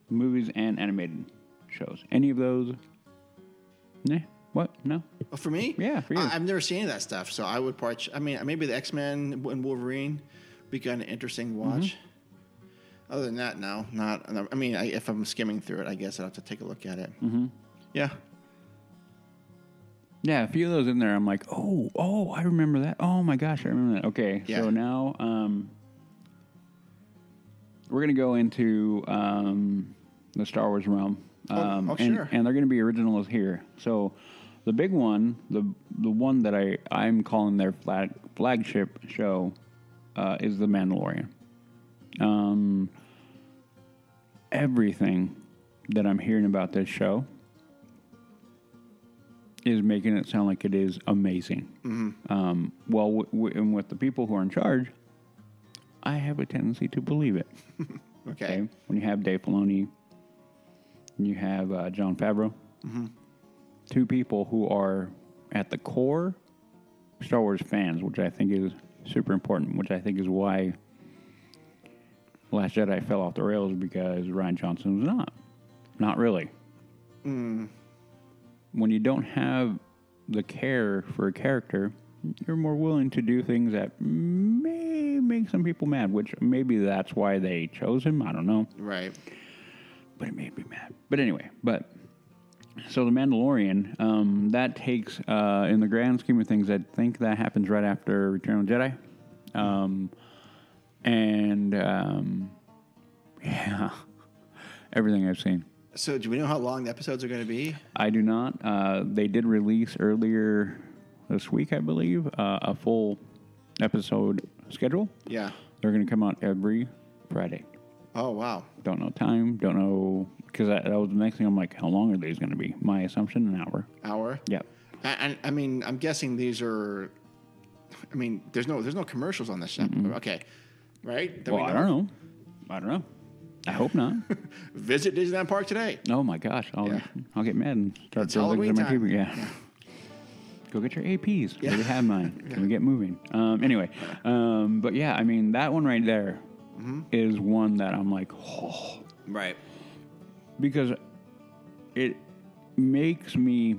movies and animated shows. Any of those? Nah. What? No. Oh, for me? Yeah, for you. I've never seen any of that stuff. So, I would maybe the X-Men and Wolverine would be kind of interesting to watch. Mm-hmm. Other than that, no. Not. I mean, if I'm skimming through it, I guess I'll have to take a look at it. Mm-hmm. Yeah. Yeah, a few of those in there, I'm like, oh, I remember that. Oh, my gosh, I remember that. Okay, yeah. So now we're going to go into the Star Wars realm. Sure. And they're going to be originals here. So the big one, the one that I'm calling their flagship show is The Mandalorian. Everything that I'm hearing about this show is making it sound like it is amazing. Mm-hmm. And with the people who are in charge, I have a tendency to believe it. Okay. When you have Dave Filoni, and you have Jon Favreau, mm-hmm. two people who are at the core Star Wars fans, which I think is super important, which I think is why Last Jedi fell off the rails, because Rian Johnson was not really. Mm. When you don't have the care for a character, you're more willing to do things that may make some people mad, which maybe that's why they chose him. I don't know. Right. But it made me mad. But anyway, so The Mandalorian, that takes, in the grand scheme of things, I think that happens right after Return of the Jedi. Yeah, everything I've seen. So do we know how long the episodes are going to be? I do not. They did release earlier this week, I believe, a full episode schedule. Yeah. They're going to come out every Friday. Oh, wow. Don't know time. Don't know. Because that was the next thing. I'm like, how long are these going to be? My assumption, an hour. Hour? Yeah. I mean, I'm guessing these are... I mean, there's no commercials on this. Mm-hmm. Okay. Right? Well, I don't know. I hope not. Visit Disneyland Park today. Oh, my gosh. I'll get mad and start looking at my TV. Yeah. Go get your APs. Yeah. We have mine. Can we get moving? Anyway. But, yeah, I mean, that one right there mm-hmm. is one that I'm like, oh. Right. Because it makes me,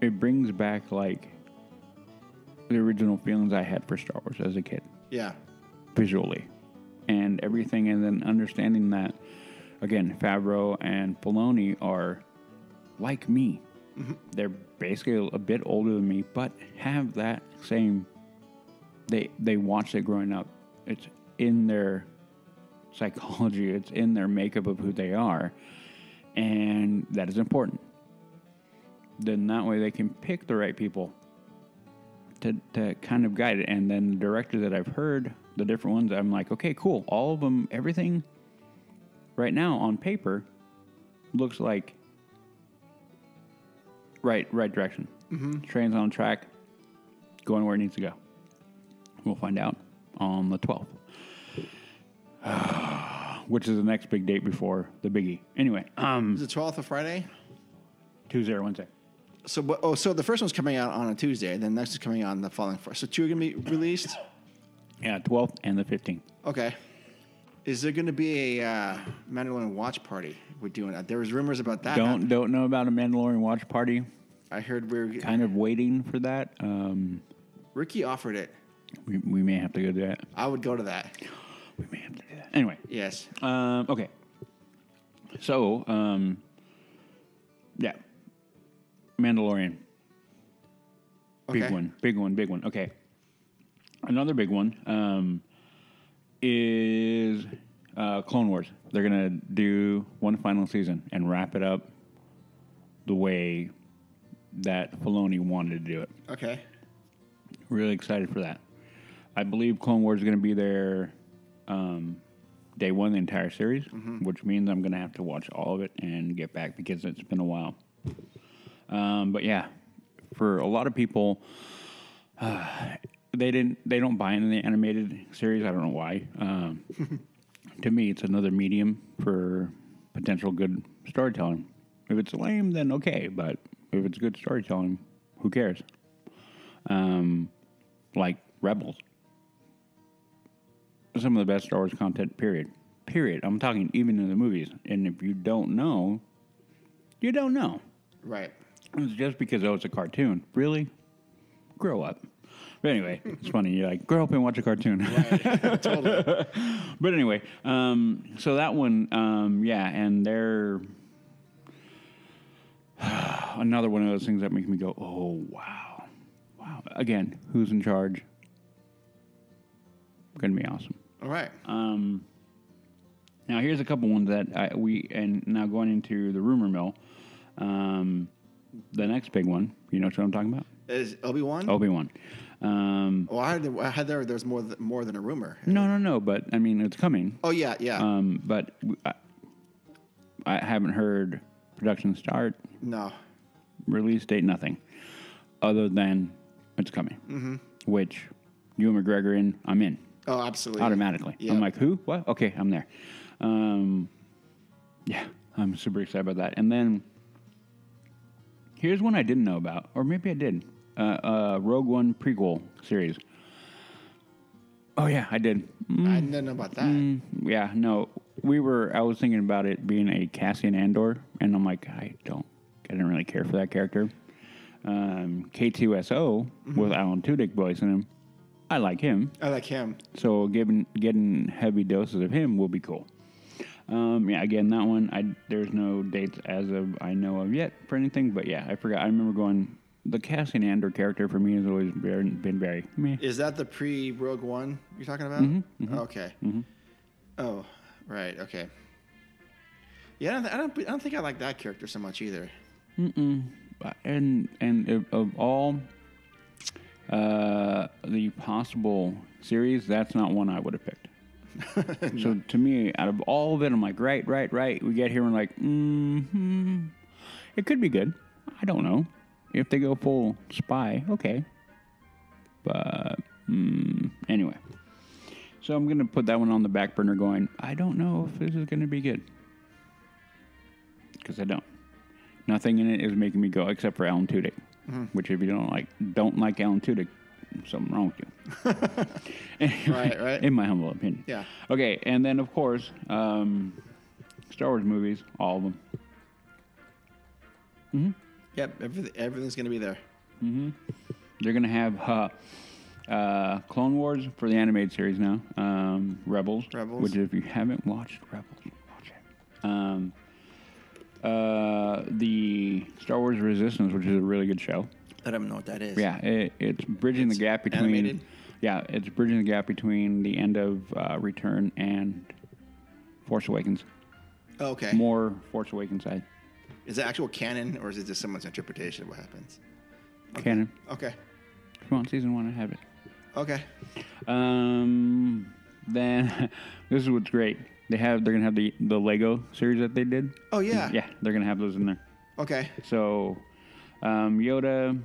it brings back, like, the original feelings I had for Star Wars as a kid. Yeah. Visually. And everything, and then understanding that, again, Favreau and Filoni are like me. Mm-hmm. They're basically a bit older than me, but have that same... They watched it growing up. It's in their psychology. It's in their makeup of who they are. And that is important. Then that way they can pick the right people to kind of guide it. And then the director that I've heard... The different ones, I'm like, okay, cool. All of them, everything right now on paper looks like right direction. Mm-hmm. Train's on track, going where it needs to go. We'll find out on the 12th, which is the next big date before the biggie. Anyway, is the 12th a Friday? Tuesday or Wednesday. So the first one's coming out on a Tuesday, then the next is coming out on the following Friday. So two are gonna be released. Yeah, 12th and the 15th. Okay. Is there going to be a Mandalorian watch party? We're doing that. There was rumors about that. Don't know about a Mandalorian watch party. I heard we're kind of waiting for that. Ricky offered it. We may have to go do that. I would go to that. We may have to do that. Anyway. Yes. Okay. So, yeah. Mandalorian. Okay. Big one. Okay. Another big one is Clone Wars. They're going to do one final season and wrap it up the way that Filoni wanted to do it. Okay. Really excited for that. I believe Clone Wars is going to be their day one, the entire series, mm-hmm. which means I'm going to have to watch all of it and get back because it's been a while. But, yeah, for a lot of people... They don't buy into the animated series. I don't know why. To me, it's another medium for potential good storytelling. If it's lame, then okay. But if it's good storytelling, who cares? Like Rebels. Some of the best Star Wars content, period. Period. I'm talking even in the movies. And if you don't know, you don't know. Right. It's just because, it's a cartoon. Really? Grow up. But anyway, it's funny. You like grow up and watch a cartoon. Right. Totally. But anyway, so that one, yeah, and they're another one of those things that make me go, oh, wow. Wow. Again, who's in charge? Going to be awesome. All right. Now, here's a couple ones that and now going into the rumor mill, the next big one, you know what I'm talking about? Is Obi-Wan? Obi-Wan. Well, I heard there's more than a rumor. No, but, I mean, it's coming. Oh, yeah. But I haven't heard production start. No. Release date, nothing. Other than it's coming. Mm-hmm. Which, you and McGregor in, I'm in. Oh, absolutely. Automatically. Yep. I'm like, who? What? Okay, I'm there. Yeah, I'm super excited about that. And then here's one I didn't know about, or maybe I did. Rogue One prequel series. Oh, yeah, I did. I didn't know about that. Yeah, no. I was thinking about it being a Cassian Andor, and I'm like, I didn't really care for that character. K2SO mm-hmm. with Alan Tudyk voicing him. I like him. So getting heavy doses of him will be cool. Yeah, again, that one, there's no dates as of I know of yet for anything, but yeah, I forgot. I remember going, the Cassian Andor character for me has always been very meh. Is that the pre-Rogue One you're talking about? Mm-hmm, mm-hmm. Okay. Mm-hmm. Oh, right, okay. Yeah, I don't think I like that character so much either. Mm-mm. And of all... the possible series, that's not one I would have picked. So to me, out of all of it, I'm like, right. We get here and like, it could be good. I don't know. If they go full spy, okay. But anyway. So I'm going to put that one on the back burner going, I don't know if this is going to be good. Because I don't. Nothing in it is making me go except for Alan Tudyk. Mm-hmm. Which, if you don't like Alan Tudyk, something wrong with you. Anyway, right. In my humble opinion. Yeah. Okay, and then of course, Star Wars movies, all of them. Mm-hmm. Yep, everything's gonna be there. Mm-hmm. They're gonna have Clone Wars for the animated series now. Rebels. Which, if you haven't watched Rebels, watch it. The Star Wars Resistance, which is a really good show. I don't know what that is. Yeah, it's bridging the gap between... Animated? Yeah, it's bridging the gap between the end of Return and Force Awakens. Oh, okay. More Force Awakens side. Is it actual canon, or is it just someone's interpretation of what happens? Okay. Canon. Okay. If you want season one, I have it. Okay. Then, this is what's great. They're gonna have the Lego series that they did. Oh yeah. Yeah, they're gonna have those in there. Okay. So, Yoda,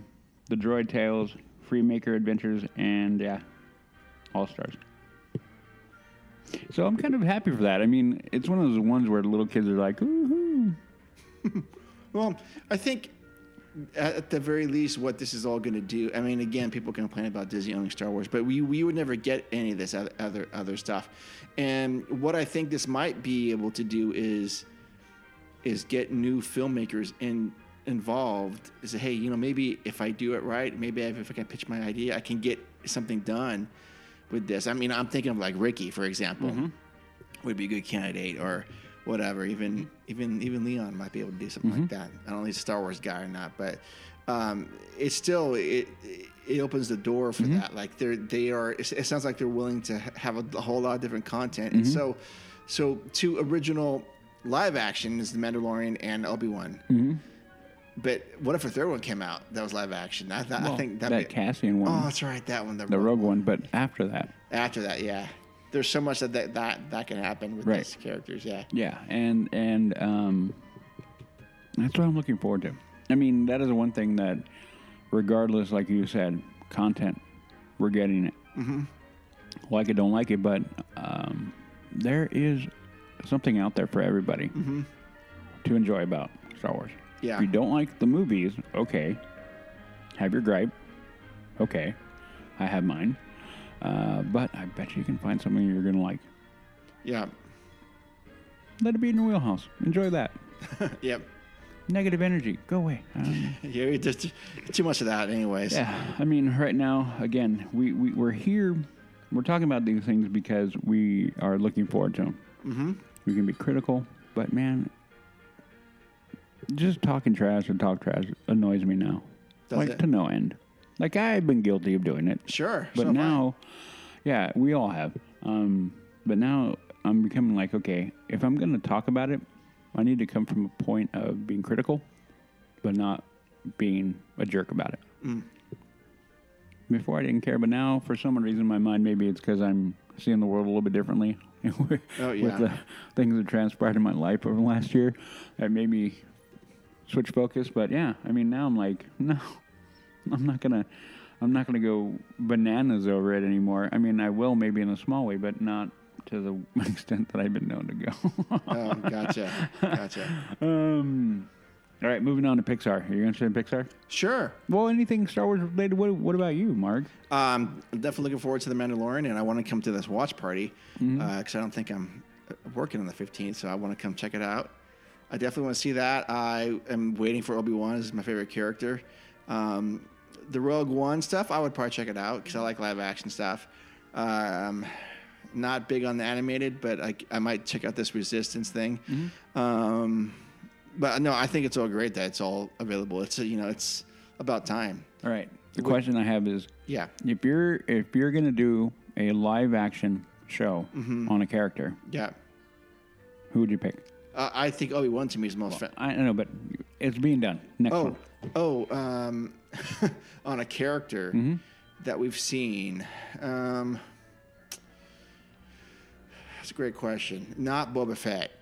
the Droid Tales, Freemaker Adventures, and yeah, All Stars. So I'm kind of happy for that. I mean, it's one of those ones where the little kids are like, "Ooh." Well, I think at the very least, what this is all gonna do. I mean, again, people complain about Disney owning Star Wars, but we would never get any of this other stuff. And what I think this might be able to do is get new filmmakers involved. Is, hey, maybe if I do it right, maybe if I can pitch my idea, I can get something done with this. I mean, I'm thinking of like Ricky, for example, mm-hmm. would be a good candidate, or whatever. Even Leon might be able to do something mm-hmm. like that. I don't know if he's a Star Wars guy or not, but it's still it opens the door for mm-hmm. that. Like they are. It sounds like they're willing to have a whole lot of different content. Mm-hmm. And so two original live action is The Mandalorian and Obi-Wan. Mm-hmm. But what if a third one came out that was live action? I think that Cassian one. Oh, that's right, that one. The Rogue one. But after that, yeah. There's so much that can happen with right. these characters, yeah. Yeah, and that's what I'm looking forward to. I mean, that is the one thing that, regardless, like you said, content, we're getting it. Mm-hmm. Like it, don't like it, but there is something out there for everybody mm-hmm. to enjoy about Star Wars. Yeah. If you don't like the movies, okay. Have your gripe. Okay. I have mine. But I bet you can find something you're going to like. Yeah. Let it be in your wheelhouse. Enjoy that. Yep. negative energy. Go away. Yeah, there's too much of that anyways. Yeah, I mean, right now, again, we're here. We're talking about these things because we are looking forward to them. Mm-hmm. We can be critical, but, man, just talking trash or talk trash annoys me now. Does like, it? To no end. Like, I've been guilty of doing it. Sure. But so now, yeah, we all have. But now I'm becoming like, okay, if I'm going to talk about it, I need to come from a point of being critical, but not being a jerk about it. Mm. Before I didn't care, but now for some reason in my mind, maybe it's because I'm seeing the world a little bit differently with the things that transpired in my life over the last year. That made me switch focus. But yeah, I mean, now I'm like, no, I'm not gonna go bananas over it anymore. I mean, I will maybe in a small way, but not to the extent that I've been known to go. Oh, gotcha. All right, moving on to Pixar. Are you interested in Pixar? Sure. Well, anything Star Wars related, what about you, Mark? I'm definitely looking forward to The Mandalorian, and I want to come to this watch party because I don't think I'm working on the 15th, so I want to come check it out. I definitely want to see that. I am waiting for Obi-Wan. He's my favorite character. The Rogue One stuff, I would probably check it out because I like live action stuff. Not big on the animated, but I might check out this Resistance thing. Mm-hmm. But no, I think it's all great that it's all available. It's it's about time. All right. The question I have is, if you're gonna do a live action show on a character, who would you pick? I think Obi-Wan to me is the most. I don't know, but it's being done next one. On a character that we've seen. That's a great question. Not Boba Fett.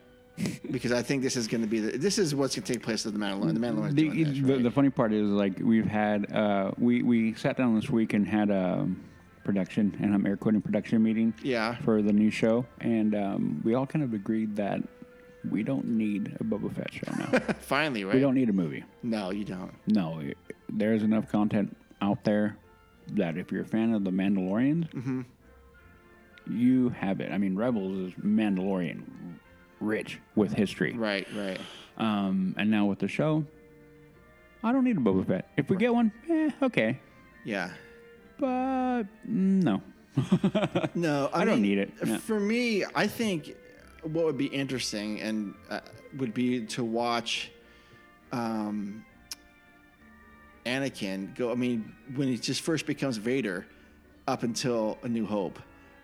Because I think this is going to be this is what's going to take place with the Mandalorian. The Mandalorian's doing this, right? The funny part is, like, we've had we sat down this week and had a production, and I'm air quoting production meeting for the new show, and we all kind of agreed that we don't need a Boba Fett show now. Finally, right? We don't need a movie. No, you don't. No, there's enough content out there that if you're a fan of the Mandalorians, you have it. I mean, Rebels is Mandalorian. Rich with history. Right. And now with the show, I don't need a Boba Fett. If we get one, okay. Yeah. But no. No, I don't need it. No. For me, I think what would be interesting and would be to watch Anakin go, I mean, when he just first becomes Vader up until A New Hope.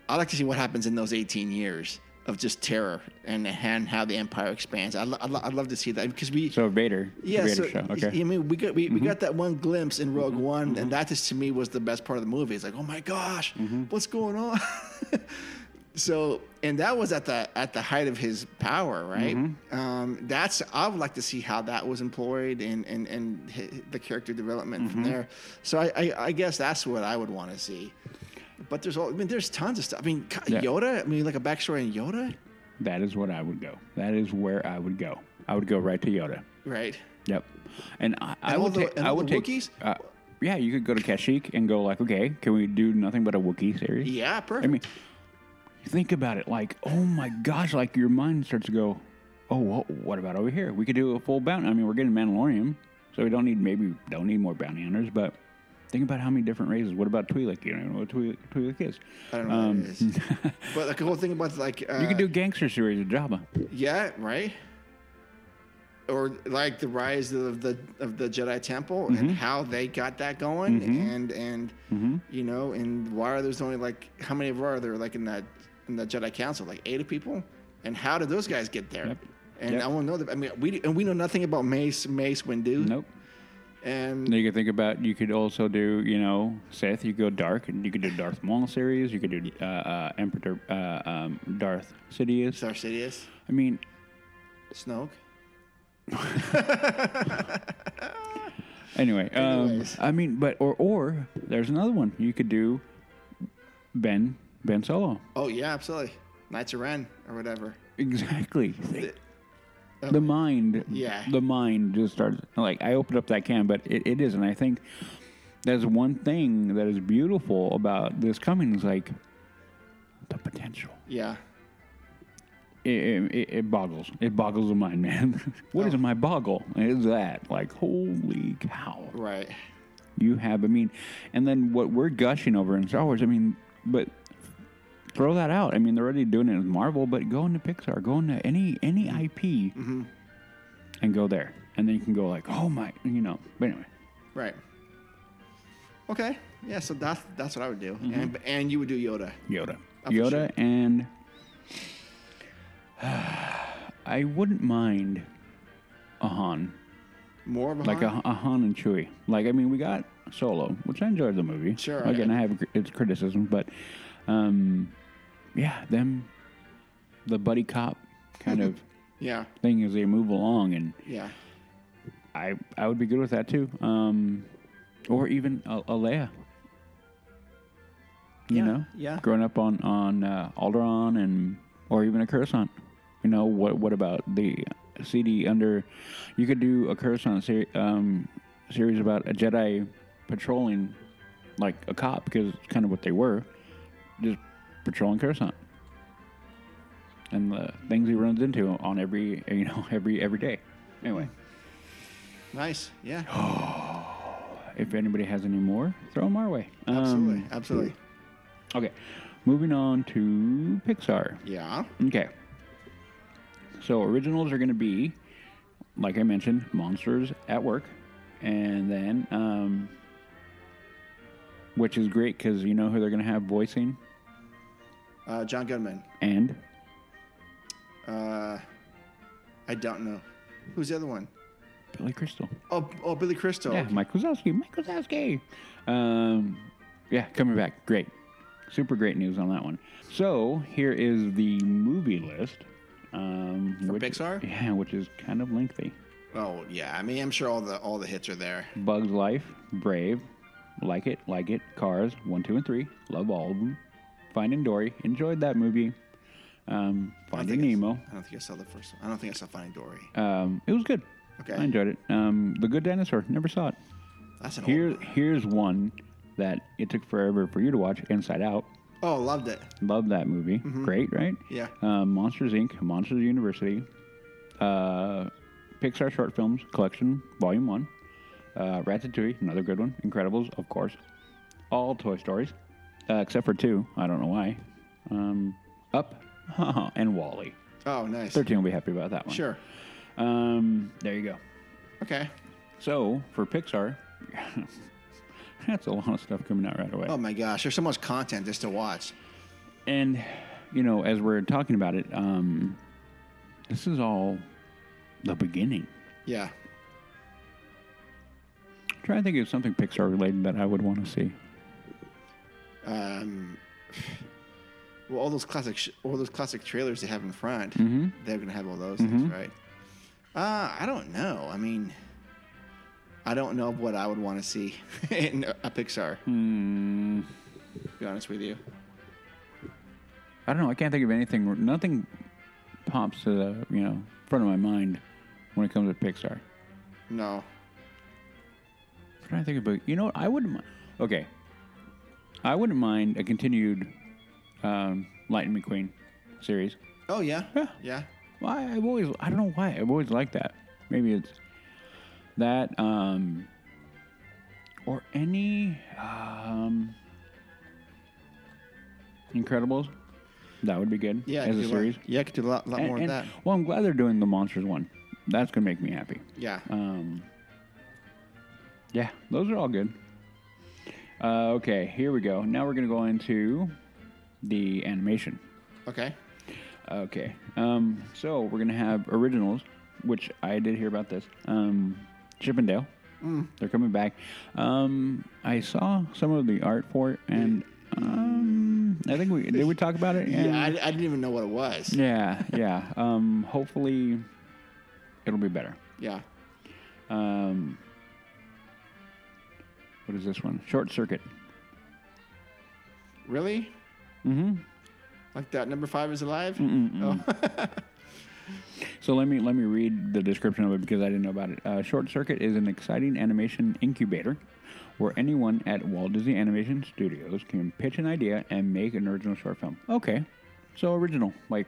I'd like to see what happens in those 18 years. Of just terror and how the Empire expands. I'd love to see that because we. So Vader. Yeah. Vader show. Okay. I mean, we got that one glimpse in Rogue One, and that just to me was the best part of the movie. It's like, oh my gosh, what's going on? So, and that was at the height of his power, right? That's I would like to see how that was employed and his, the character development from there. So I guess that's what I would want to see. But there's tons of stuff. I mean, Yoda. I mean, like a backstory in Yoda. That is what I would go. That is where I would go. I would go right to Yoda. Right. Yep. And I would take Wookiees. Yeah, you could go to Kashyyyk and go like, okay, can we do nothing but a Wookiee series? Yeah, perfect. I mean, think about it. Like, oh my gosh, like your mind starts to go, oh, well, what about over here? We could do a full bounty. I mean, we're getting Mandalorian, so we don't need more bounty hunters, but. Think about how many different races. What about Twi'lek? You don't know what Twi'lek is. I don't know what it is. But like the whole thing about like... you could do a gangster series of Jabba. Yeah, right? Or like the rise of the Jedi Temple and how they got that going. And and why are there's only like... How many are there like in the Jedi Council? Like 80 people? And how did those guys get there? Yep. And I want to know... I mean, we know nothing about Mace Windu. Nope. And you could think about, you could also do, Sith, you go dark, and you could do Darth Maul series, you could do Emperor Darth Sidious. Darth Sidious. I mean... Snoke? Anyway, I mean, but, or there's another one. You could do Ben Solo. Oh, yeah, absolutely. Knights of Ren, or whatever. Exactly. The mind, just starts, like, I opened up that can, but it is, and I think that's one thing that is beautiful about this coming is, like, the potential. Yeah. It boggles. It boggles the mind, man. What is my boggle? Is that like holy cow? Right. You have. I mean, and then what we're gushing over in Star Wars. I mean, but throw that out. I mean, they're already doing it with Marvel, but go into Pixar, go into any IP, and go there, and then you can go like, oh my, you know. But anyway. Right. Okay. Yeah. So that's what I would do, and you would do Yoda. Yoda, and. I wouldn't mind a Han. More of a like Han? Like a Han and Chewie. Like, I mean, we got Solo, which I enjoyed the movie. Sure. Again, I have its criticism, but yeah, them, the buddy cop kind of thing as they move along. And I would be good with that, too. Or even a Leia. You know? Yeah. Growing up on Alderaan and... Or even a Coruscant. You know, what about the CD under... You could do a Coruscant series about a Jedi patrolling, like, a cop, because it's kind of what they were. Just patrolling Coruscant. And the things he runs into on every day. Anyway. Nice, yeah. If anybody has any more, throw them our way. Absolutely. Okay. Moving on to Pixar. Yeah. Okay. So originals are going to be, like I mentioned, Monsters at Work. And then, which is great because you know who they're going to have voicing? John Goodman. And? I don't know. Who's the other one? Billy Crystal. Oh, Billy Crystal. Yeah, okay. Mike Wazowski. Yeah, coming back. Great. Super great news on that one. So here is the movie list. From Pixar? Yeah, which is kind of lengthy. Oh, yeah. I mean, I'm sure all the hits are there. Bug's Life, Brave, Like It, Cars, 1, 2, and 3. Love all of them. Finding Dory. Enjoyed that movie. Finding Nemo. I don't think I saw the first one. I don't think I saw Finding Dory. It was good. Okay. I enjoyed it. The Good Dinosaur. Never saw it. That's an old one. Here's one that it took forever for you to watch, Inside Out. Oh, loved it. Loved that movie. Mm-hmm. Great, right? Yeah. Monsters, Inc., Monsters University, Pixar Short Films Collection, Volume 1, Ratatouille, another good one, Incredibles, of course, all Toy Stories, except for 2, I don't know why, Up, and Wall-E. Oh, nice. 13 will be happy about that one. Sure. There you go. Okay. So, for Pixar... That's a lot of stuff coming out right away. Oh, my gosh. There's so much content just to watch. And, you know, as we're talking about it, this is all the beginning. Yeah. I'm trying to think of something Pixar-related that I would want to see. Well, all those classic trailers they have in front, they're going to have all those things, right? I don't know. I mean... I don't know what I would want to see in a Pixar. To be honest with you. I don't know. I can't think of anything. Nothing pops to the front of my mind when it comes to Pixar. No. I'm trying to think about. You know what? I wouldn't mind. Okay. I wouldn't mind a continued Lightning McQueen series. Oh, yeah? Yeah. Well, I don't know why. I've always liked that. Maybe it's... That, or any, Incredibles, that would be good as a series. Yeah, I could do a lot more of that. Well, I'm glad they're doing the Monsters one. That's going to make me happy. Yeah. Yeah, those are all good. Okay, here we go. Now we're going to go into the animation. Okay. So we're going to have originals. Which I did hear about this. Chip and Dale. They're coming back. I saw some of the art for it, and I think we talk about it? And, I didn't even know what it was. Yeah. Hopefully, it'll be better. Yeah. What is this one? Short Circuit. Really? Mm-hmm. Like that number 5 is alive? Oh. So let me read the description of it because I didn't know about it. Short Circuit is an exciting animation incubator where anyone at Walt Disney Animation Studios can pitch an idea and make an original short film. Okay. So original. Like,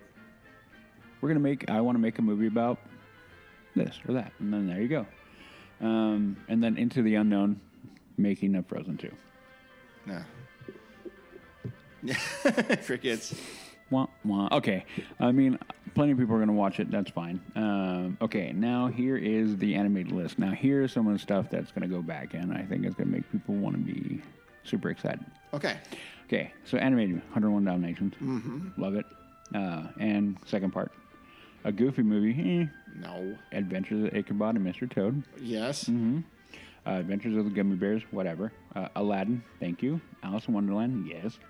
we're going to make, I want to make a movie about this or that. And then there you go. And then Into the Unknown, making of Frozen 2. Nah. For kids. Wah, wah. Okay. I mean, plenty of people are going to watch it. That's fine. Okay. Now here is the animated list. Now here is some of the stuff that's going to go back in. I think it's going to make people want to be super excited. Okay. Okay. So animated, 101 Dalmatians. Mm-hmm. Love it. And second part. A Goofy movie. Eh. No. Adventures of Ichabod and Mr. Toad. Yes. Mm-hmm. Adventures of the Gummy Bears. Whatever. Aladdin. Thank you. Alice in Wonderland. Yes.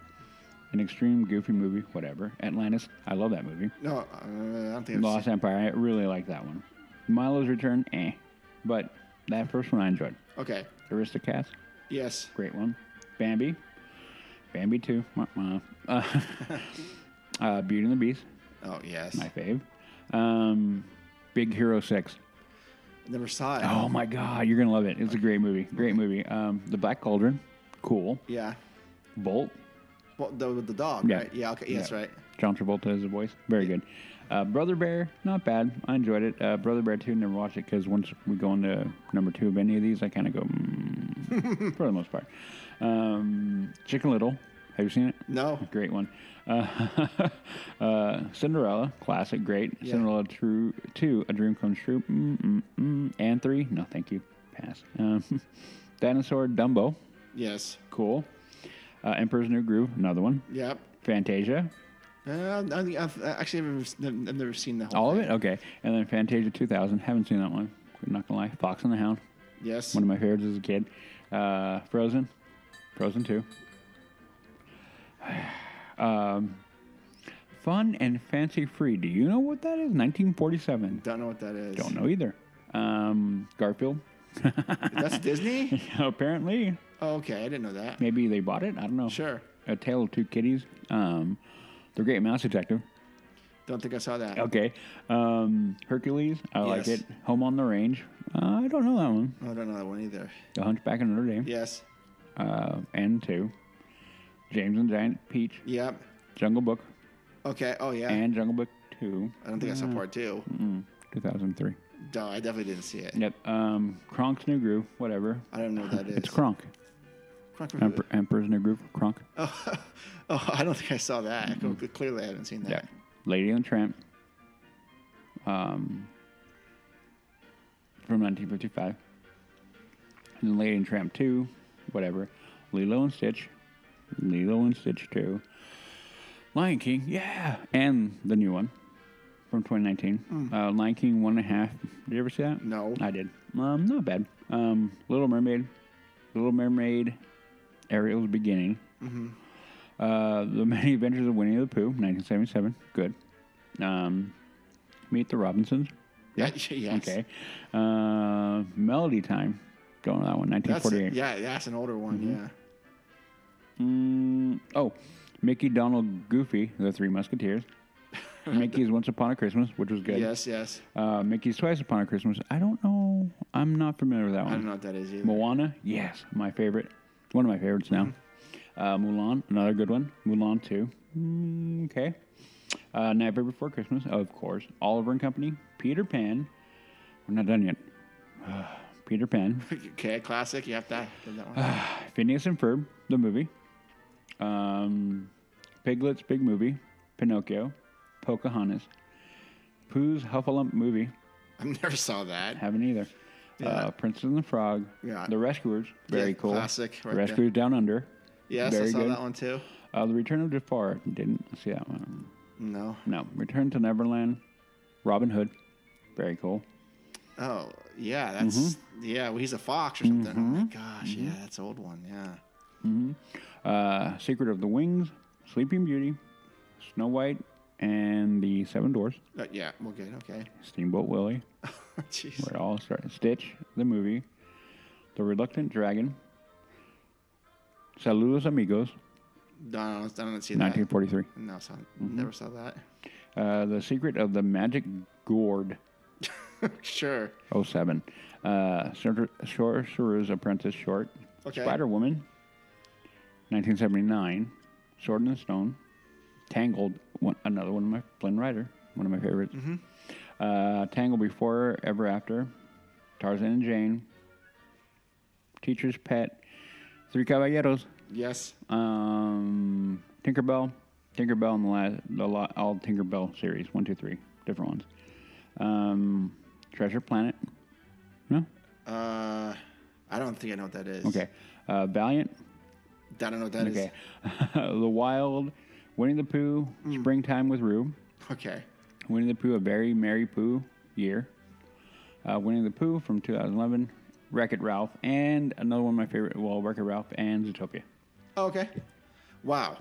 An extreme Goofy movie, whatever. Atlantis, I love that movie. No, I don't think Lost Empire, I really like that one. Milo's Return, eh. But that first one I enjoyed. Okay. Aristocats? Yes. Great one. Bambi? Bambi 2. Beauty and the Beast. Oh, yes. My fave. Big Hero 6. I never saw it. Oh, my God. You're going to love it. It's a great movie. Great movie. The Black Cauldron. Cool. Yeah. Bolt. Well, the dog, yeah. Right? Yeah, okay, yes, yeah. Right. John Travolta is the voice. Very good. Brother Bear, not bad. I enjoyed it. Brother Bear 2, never watched it because once we go into number 2 of any of these, I kind of go, for the most part. Chicken Little. Have you seen it? No. Great one. Cinderella, classic, great. Yeah. Cinderella 2, A Dream Comes True. And 3, no, thank you. Pass. Dinosaur Dumbo. Yes. Cool. Emperor's New Groove, another one. Yep. Fantasia. I've never seen the whole all thing. Of it? Okay. And then Fantasia 2000. Haven't seen that one. I'm not going to lie. Fox and the Hound. Yes. One of my favorites as a kid. Frozen. Frozen 2. Fun and Fancy Free. Do you know what that is? 1947. Don't know what that is. Don't know either. Garfield. That's Disney? Apparently. Oh, okay. I didn't know that. Maybe they bought it. I don't know. Sure. A Tale of Two Kitties. The Great Mouse Detective. Don't think I saw that. Okay. Hercules. I like it. Home on the Range. I don't know that one. I don't know that one either. The Hunchback of Notre Dame. Yes. And 2. James and Giant Peach. Yep. Jungle Book. Okay. Oh, yeah. And Jungle Book 2. I don't think I saw part 2. 2003. No, I definitely didn't see it. Yep. Kronk's New Groove, whatever. I don't know what that is. It's Kronk. Emperor's New Groove, Kronk. Oh, I don't think I saw that. Mm-hmm. Clearly, I haven't seen that. Yeah. Lady and the Tramp. From 1955. And then Lady and Tramp 2, whatever. Lilo and Stitch. Lilo and Stitch 2. Lion King, yeah. And the new one. From 2019. Lion King 1.5. Did you ever see that? No. I did. Not bad. Little Mermaid, Ariel's Beginning. Mm-hmm. The Many Adventures of Winnie the Pooh, 1977. Good. Meet the Robinsons. Yeah. Yes. Okay. Melody Time. Don't know that one. 1948. That's an older one. Mm-hmm. Yeah. Mickey, Donald, Goofy, The Three Musketeers. Mickey's Once Upon a Christmas, which was good. Yes. Mickey's Twice Upon a Christmas. I don't know. I'm not familiar with that one. I don't know what that is either. Moana, yes. My favorite. One of my favorites now. Mm-hmm. Mulan, another good one. Mulan 2. Okay. Nightmare Before Christmas, of course. Oliver and Company. Peter Pan. We're not done yet. Peter Pan. Okay, classic. You have to have that one. Phineas and Ferb, the movie. Piglet's Big Movie. Pinocchio. Pocahontas. Pooh's Huffalump Movie. I never saw that. Haven't either. Yeah. Princess and the Frog. Yeah. The Rescuers. Very cool. Classic. Right, Rescuers there. Down Under. Yes, very I saw good. That one too. The Return of Jafar. Didn't see that one. No. Return to Neverland. Robin Hood. Very cool. Oh, yeah. That's... Mm-hmm. Yeah, well, he's a fox or something. Mm-hmm. Oh, my gosh. Mm-hmm. Yeah, that's an old one. Yeah. Mm-hmm. Secret of the Wings. Sleeping Beauty. Snow White. And the Seven Doors. Yeah, we'll get it. Okay. Steamboat Willie. Jeez. Where it all started. Stitch, the movie. The Reluctant Dragon. Saludos Amigos. No, I don't see that. 1943. No, never saw that. The Secret of the Magic Gourd. Sure. 07. Sorcerer's Apprentice short. Okay. Spider Woman. 1979. Sword in the Stone. Tangled, another one of my Flynn Rider. one of my favorites. Mm-hmm. Tangled Before Ever After, Tarzan and Jane, Teacher's Pet, Three Caballeros. Yes. Tinkerbell and all Tinkerbell series, 1, 2, 3, different ones. Treasure Planet. No. I don't think I know what that is. Okay. Valiant. I don't know what that is. Okay. The Wild, Winnie the Pooh, Springtime with Roo. Okay. Winnie the Pooh, A Very Merry Pooh Year. Winnie the Pooh from 2011. Wreck-It Ralph, and another one of my favorite, well, Wreck-It Ralph and Zootopia. Oh, okay. Wow.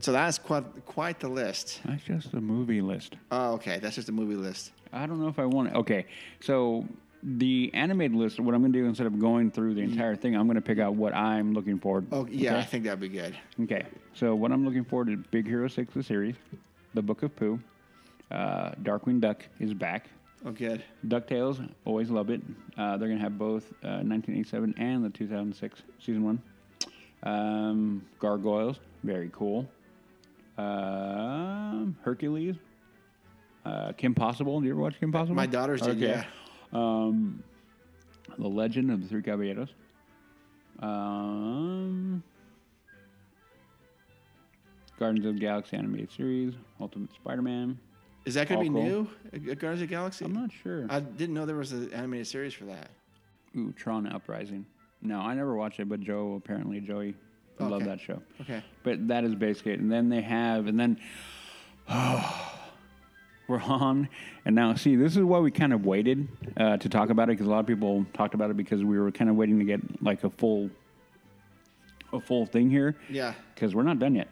So that's quite the list. That's just the movie list. Oh, okay. That's just the movie list. I don't know if I want it. Okay. So the animated list, what I'm going to do instead of going through the entire thing, I'm going to pick out what I'm looking forward to. Oh, yeah. Okay? I think that'd be good. Okay. So what I'm looking forward to is Big Hero 6, the series, The Book of Pooh, Darkwing Duck is back. Oh, good. DuckTales, always love it. They're going to have both 1987 and the 2006 season one. Gargoyles, very cool. Hercules. Kim Possible. Do you ever watch Kim Possible? My daughters did, okay. Yeah. The Legend of the Three Caballeros. Guardians of the Galaxy animated series. Ultimate Spider-Man. Is that going to be cool. New? Guardians of the Galaxy? I'm not sure. I didn't know there was an animated series for that. Ooh, Tron Uprising. No, I never watched it, but Joey okay. loved that show. Okay. But that is basically it. And then they have, we're on. And now, see, this is why we kind of waited to talk about it, because a lot of people talked about it because we were kind of waiting to get like a full thing here. Yeah. Because we're not done yet.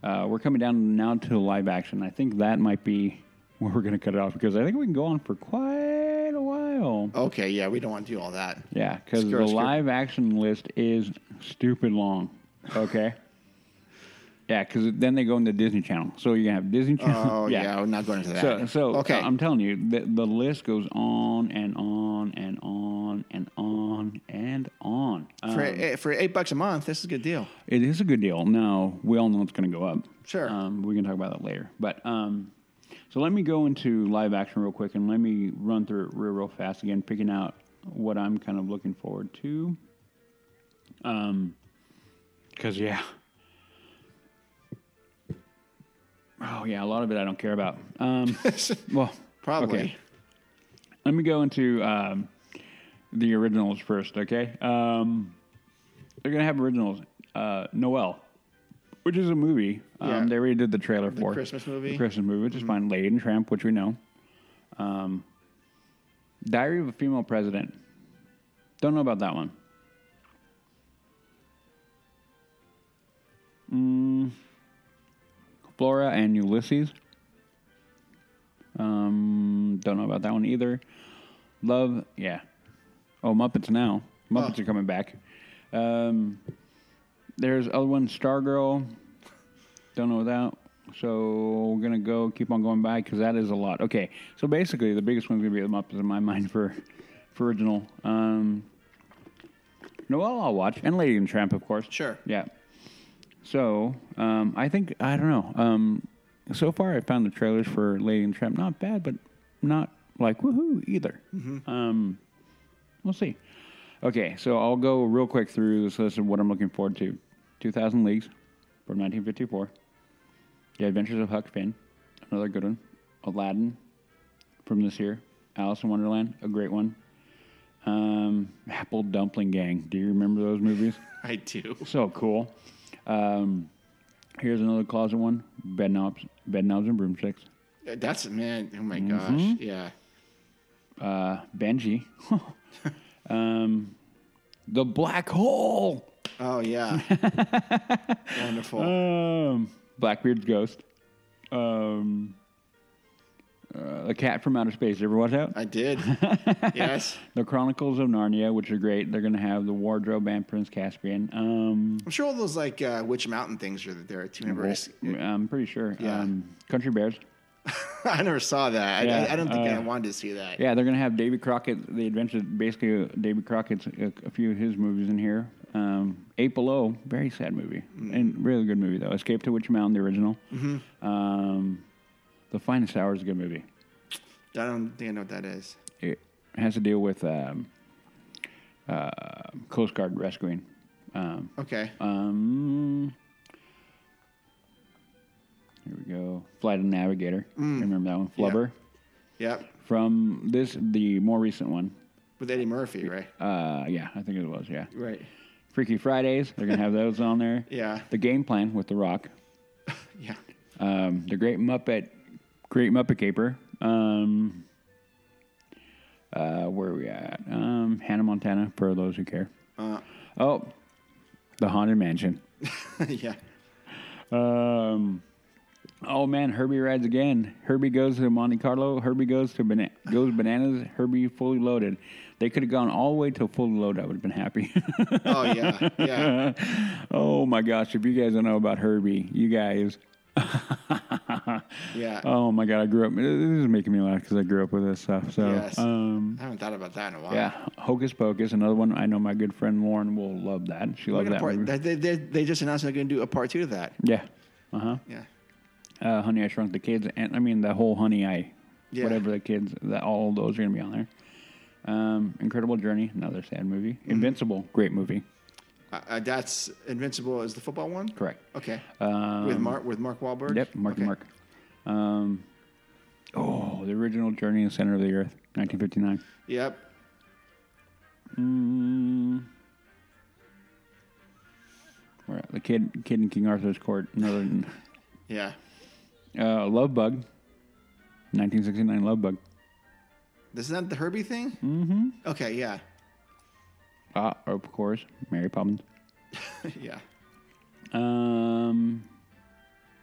We're coming down now to live action. I think that might be where we're going to cut it off, because I think we can go on for quite a while. Okay, yeah, we don't want to do all that. Yeah, because the live action list is stupid long, okay? Yeah, because then they go into Disney Channel. So you have Disney Channel. Oh, yeah, we're not going into that. So okay. I'm telling you, the list goes on and on and on and on and on. For $8 a month, this is a good deal. It is a good deal. Now, we all know it's going to go up. Sure. We can talk about that later. But so let me go into live action real quick, and let me run through it real fast again, picking out what I'm kind of looking forward to. Because, yeah. Oh, yeah, a lot of it I don't care about. Well, probably. Okay. Let me go into the originals first, okay? They're going to have originals. Noel, which is a movie. Yeah. They already did the trailer for it. The Christmas movie, which is fine. Lady and Tramp, which we know. Diary of a Female President. Don't know about that one. Flora and Ulysses. Don't know about that one either. Love, yeah. Oh, Muppets Now. Muppets are coming back. There's other one, Stargirl. Don't know that. So we're going to keep on going by, because that is a lot. Okay, so basically the biggest one's going to be the Muppets in my mind for original. Noelle I'll watch. And Lady and Tramp, of course. Sure. Yeah. So, I think, I don't know, so far I found the trailers for Lady and Tramp not bad, but not like woohoo either. Mm-hmm. We'll see. Okay, so I'll go real quick through this list of what I'm looking forward to. 2,000 Leagues from 1954. The Adventures of Huck Finn, another good one. Aladdin from this year. Alice in Wonderland, a great one. Apple Dumpling Gang. Do you remember those movies? I do. So cool. Here's another closet one, Bedknobs and Broomsticks. That's, man, oh my gosh, yeah. Benji. The Black Hole. Oh, yeah. Wonderful. Blackbeard's Ghost. The Cat from Outer Space. You ever watch that? I did. Yes. The Chronicles of Narnia, which are great. They're going to have The Wardrobe and Prince Caspian. I'm sure all those like Witch Mountain things are there too. I'm pretty sure. Yeah. Country Bears. I never saw that. Yeah. I don't think I wanted to see that. Yeah, they're going to have Davy Crockett, the adventure, basically Davy Crockett's a few of his movies in here. Eight Below, very sad movie and really good movie though. Escape to Witch Mountain, the original. Mm-hmm. The Finest Hour is a good movie. I don't think I know what that is. It has to do with Coast Guard rescuing. Okay. Here we go. Flight of the Navigator. I remember that one. Flubber. Yep. From the more recent one. With Eddie Murphy, right? Yeah, I think it was, yeah. Right. Freaky Fridays. They're going to have those on there. Yeah. The Game Plan with The Rock. Yeah. The Great Muppet Caper. Where are we at? Hannah Montana, for those who care. The Haunted Mansion. Yeah. Oh man, Herbie Rides Again. Herbie Goes to Monte Carlo. Herbie goes bananas. Herbie Fully Loaded. They could have gone all the way to Fully Loaded. I would have been happy. Oh yeah, yeah. Oh my gosh, if you guys don't know about Herbie, you guys. Yeah. Oh my God, I grew up. This is making me laugh because I grew up with this stuff. So yes. I haven't thought about that in a while. Yeah, Hocus Pocus, another one. I know my good friend Lauren will love that. She loved that movie. They just announced they're going to do a part 2 to that. Yeah. Uh huh. Yeah. Honey, I Shrunk the Kids, and I mean the whole Honey I, whatever the kids, all those are going to be on there. Incredible Journey, another sad movie. Mm-hmm. Invincible, great movie. That's Invincible is the football one? Correct. Okay. With Mark Wahlberg? Yep, Mark. The original Journey in the Center of the Earth, 1959. Yep. We're at the Kid in King Arthur's Court. Northern. Yeah. Love Bug. 1969 Love Bug. Isn't that the Herbie thing? Mm-hmm. Okay, yeah. Of course, Mary Poppins. Yeah.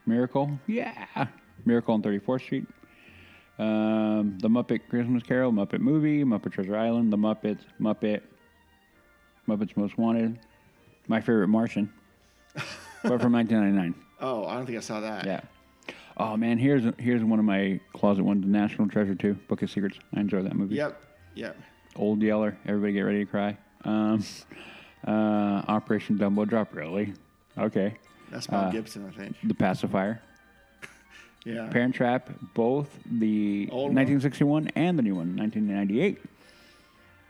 Miracle. Yeah. Miracle on 34th Street. The Muppet Christmas Carol, Muppet Movie, Muppet Treasure Island, The Muppets, Muppets Most Wanted, My Favorite Martian, but from 1999. Oh, I don't think I saw that. Yeah. Oh man, here's one of my closet ones, National Treasure 2, Book of Secrets. I enjoy that movie. Yep. Old Yeller, Everybody Get Ready to Cry. Operation Dumbo Drop, really? Okay. That's Mel Gibson, I think. The Pacifier. Yeah. Parent Trap, both the old 1961 one and the new one, 1998.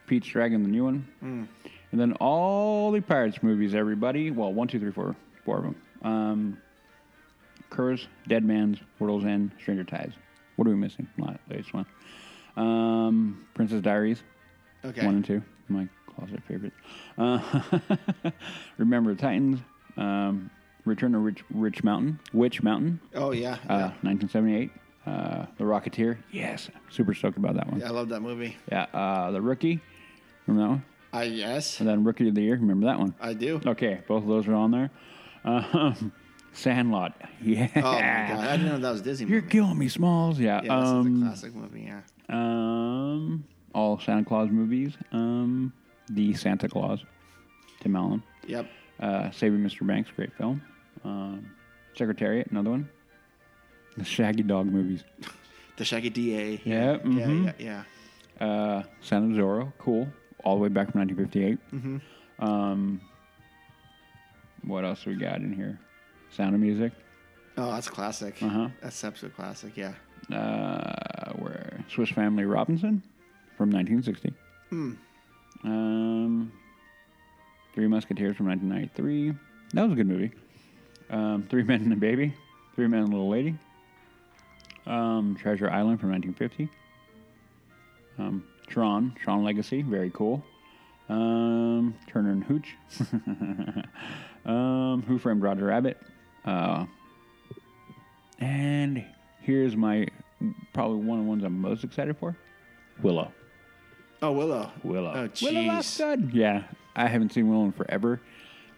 Pete's Dragon, the new one. Mm. And then all the Pirates movies, everybody. Well, 1, 2, 3, 4 of them. Curse, Dead Man's, World's End, Stranger Tides. What are we missing? Not the latest one. Princess Diaries. Okay. 1 and 2. My closet favorites. Remember the Titans. Return to Witch Mountain. Oh, yeah. 1978. The Rocketeer. Yes. Super stoked about that one. Yeah, I love that movie. Yeah. The Rookie. Remember that one? Yes. And then Rookie of the Year. Remember that one? I do. Okay. Both of those are on there. Sandlot. Yeah. Oh, my God. I didn't know that was a Disney movie. You're killing me, Smalls. Yeah. Yeah, this is a classic movie, yeah. All Santa Claus movies. The Santa Claus. Tim Allen. Yep. Saving Mr. Banks. Great film. Secretariat. Another one. The Shaggy Dog movies. The Shaggy D.A. Yeah. Mm-hmm. Yeah. Santa Zorro. Cool. All the way back from 1958. Mm-hmm. What else we got in here? Sound of Music. Oh, that's classic. Uh-huh. That's absolute classic, yeah. Where Swiss Family Robinson from 1960. Hmm. Three Musketeers from 1993. That was a good movie. Three Men and a Baby. Three Men and a Little Lady. Treasure Island from 1950. Tron Legacy. Very cool. Turner and Hooch. Who Framed Roger Rabbit? And here's my probably one of the ones I'm most excited for. Willow. Oh, Willow. Oh, jeez. Willow, that's good. Yeah, I haven't seen Willow in forever,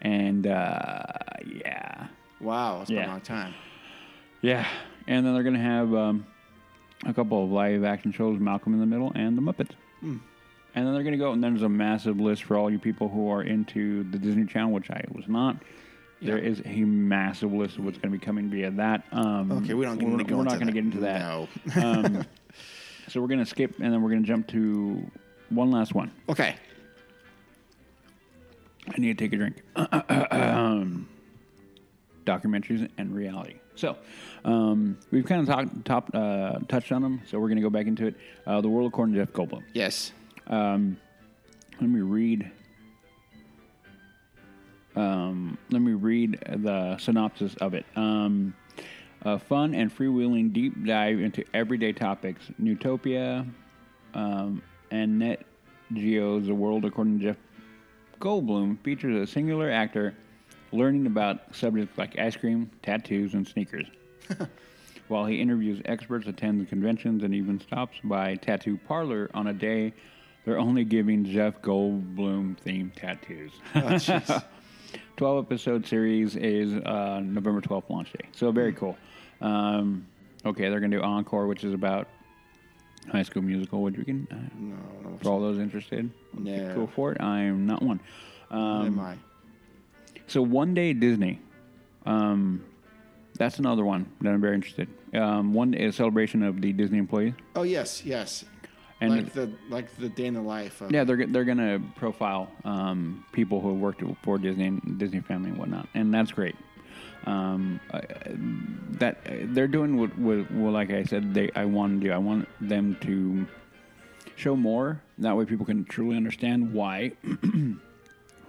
and yeah. Wow, it's been a long time. Yeah, and then they're gonna have a couple of live action shows: Malcolm in the Middle and The Muppets. Mm. And then they're going to go, and there's a massive list for all you people who are into the Disney Channel, which I was not. Yeah. There is a massive list of what's going to be coming via that. Okay, we're not going to get into that. No. So we're going to skip, and then we're going to jump to one last one. Okay. I need to take a drink. Documentaries and reality. So we've kind of touched on them, so we're going to go back into it. The World According to Jeff Goldblum. Yes. Let me read the synopsis of it. A fun and freewheeling deep dive into everyday topics. Newtopia and Net Geo's The World According to Jeff Goldblum features a singular actor learning about subjects like ice cream, tattoos, and sneakers. While he interviews experts, attends conventions, and even stops by Tattoo Parlor on a day they're only giving Jeff Goldblum-themed tattoos. Oh, jeez. 12-episode series is November 12th launch day. So very cool. Okay, they're going to do Encore, which is about High School Musical, which we can... no, for all those interested, yeah. Cool for it. I am not one. Am I? So One Day Disney. That's another one that I'm very interested. One is a celebration of the Disney employees. Oh, yes, yes. And like the day in the life. Yeah, they're gonna profile people who have worked for Disney, and Disney family, and whatnot, and that's great. That they're doing what like I said, I want to do. I want them to show more. That way, people can truly understand why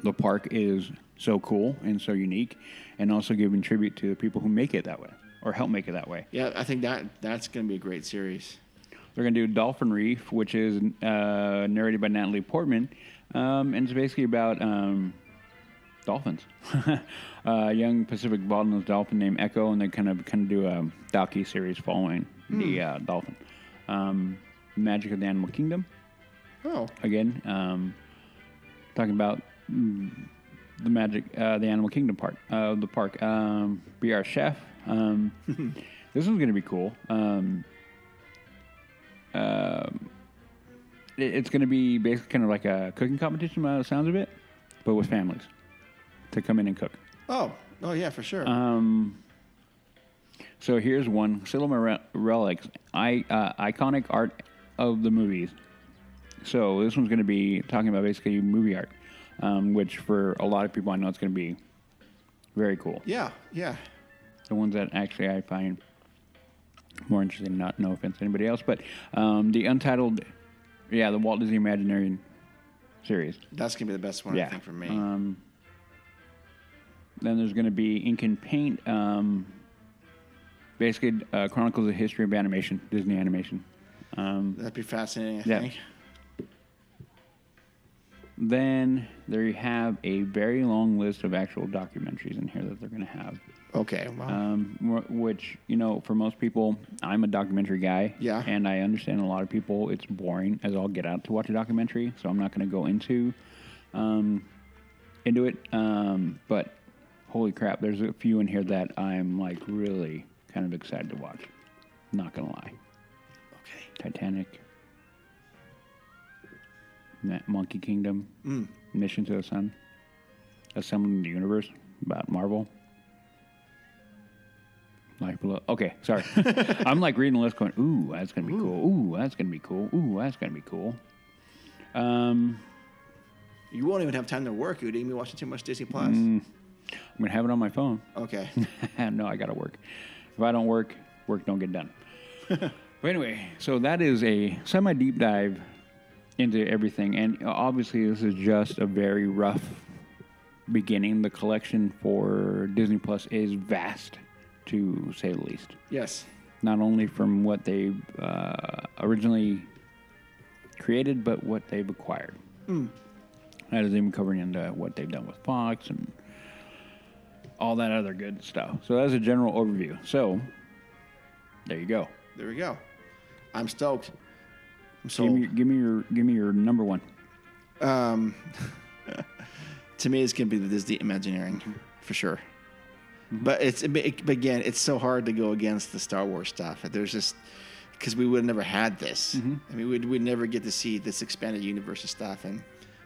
the park is so cool and so unique, and also giving tribute to the people who make it that way or help make it that way. Yeah, I think that's gonna be a great series. They're going to do Dolphin Reef, which is narrated by Natalie Portman, and it's basically about dolphins. A young Pacific bottlenose dolphin named Echo, and they kind of do a docu series following the dolphin. Magic of the Animal Kingdom. Oh. Again, talking about the magic, the Animal Kingdom part of the park. Be Our Chef. This one's going to be cool. It's going to be basically kind of like a cooking competition by the sounds of it, but with families to come in and cook. Oh yeah, for sure. So here's one. Cinema Relics, iconic art of the movies. So this one's going to be talking about basically movie art, which for a lot of people I know it's going to be very cool. Yeah, yeah. The ones that actually I find more interesting, not no offense to anybody else, but the Untitled, the Walt Disney Imagineering series. That's going to be the best one, I think, for me. Then there's going to be Ink and Paint, basically chronicles the history of animation, Disney animation. That'd be fascinating, I think. Then there you have a very long list of actual documentaries in here that they're going to have. Okay, wow. Which, for most people, I'm a documentary guy. Yeah. And I understand a lot of people, it's boring as all get out to watch a documentary, so I'm not going to go into it. But holy crap, there's a few in here that I'm, really kind of excited to watch. Not going to lie. Okay. Titanic. Monkey Kingdom, Mission to the Sun, Assembling the Universe, about Marvel. Life Below. Okay, sorry. I'm reading the list going, ooh, that's going to be cool. Ooh, that's going to be cool. Ooh, that's going to be cool. You won't even have time to work. You'd even be watching too much Disney Plus. I'm going to have it on my phone. Okay. No, I got to work. If I don't work don't get done. But anyway, so that is a semi-deep dive into everything, and obviously this is just a very rough beginning. The collection for Disney Plus is vast, to say the least. Yes. Not only from what they originally created, but what they've acquired. That is even covering into what they've done with Fox and all that other good stuff. So that's a general overview. So there you go. There we go. I'm stoked. So give me your number one. To me, it's gonna be the Disney Imagineering for sure. Mm-hmm. But again, it's so hard to go against the Star Wars stuff. There's just because we would have never had this. Mm-hmm. I mean, we'd never get to see this expanded universe of stuff and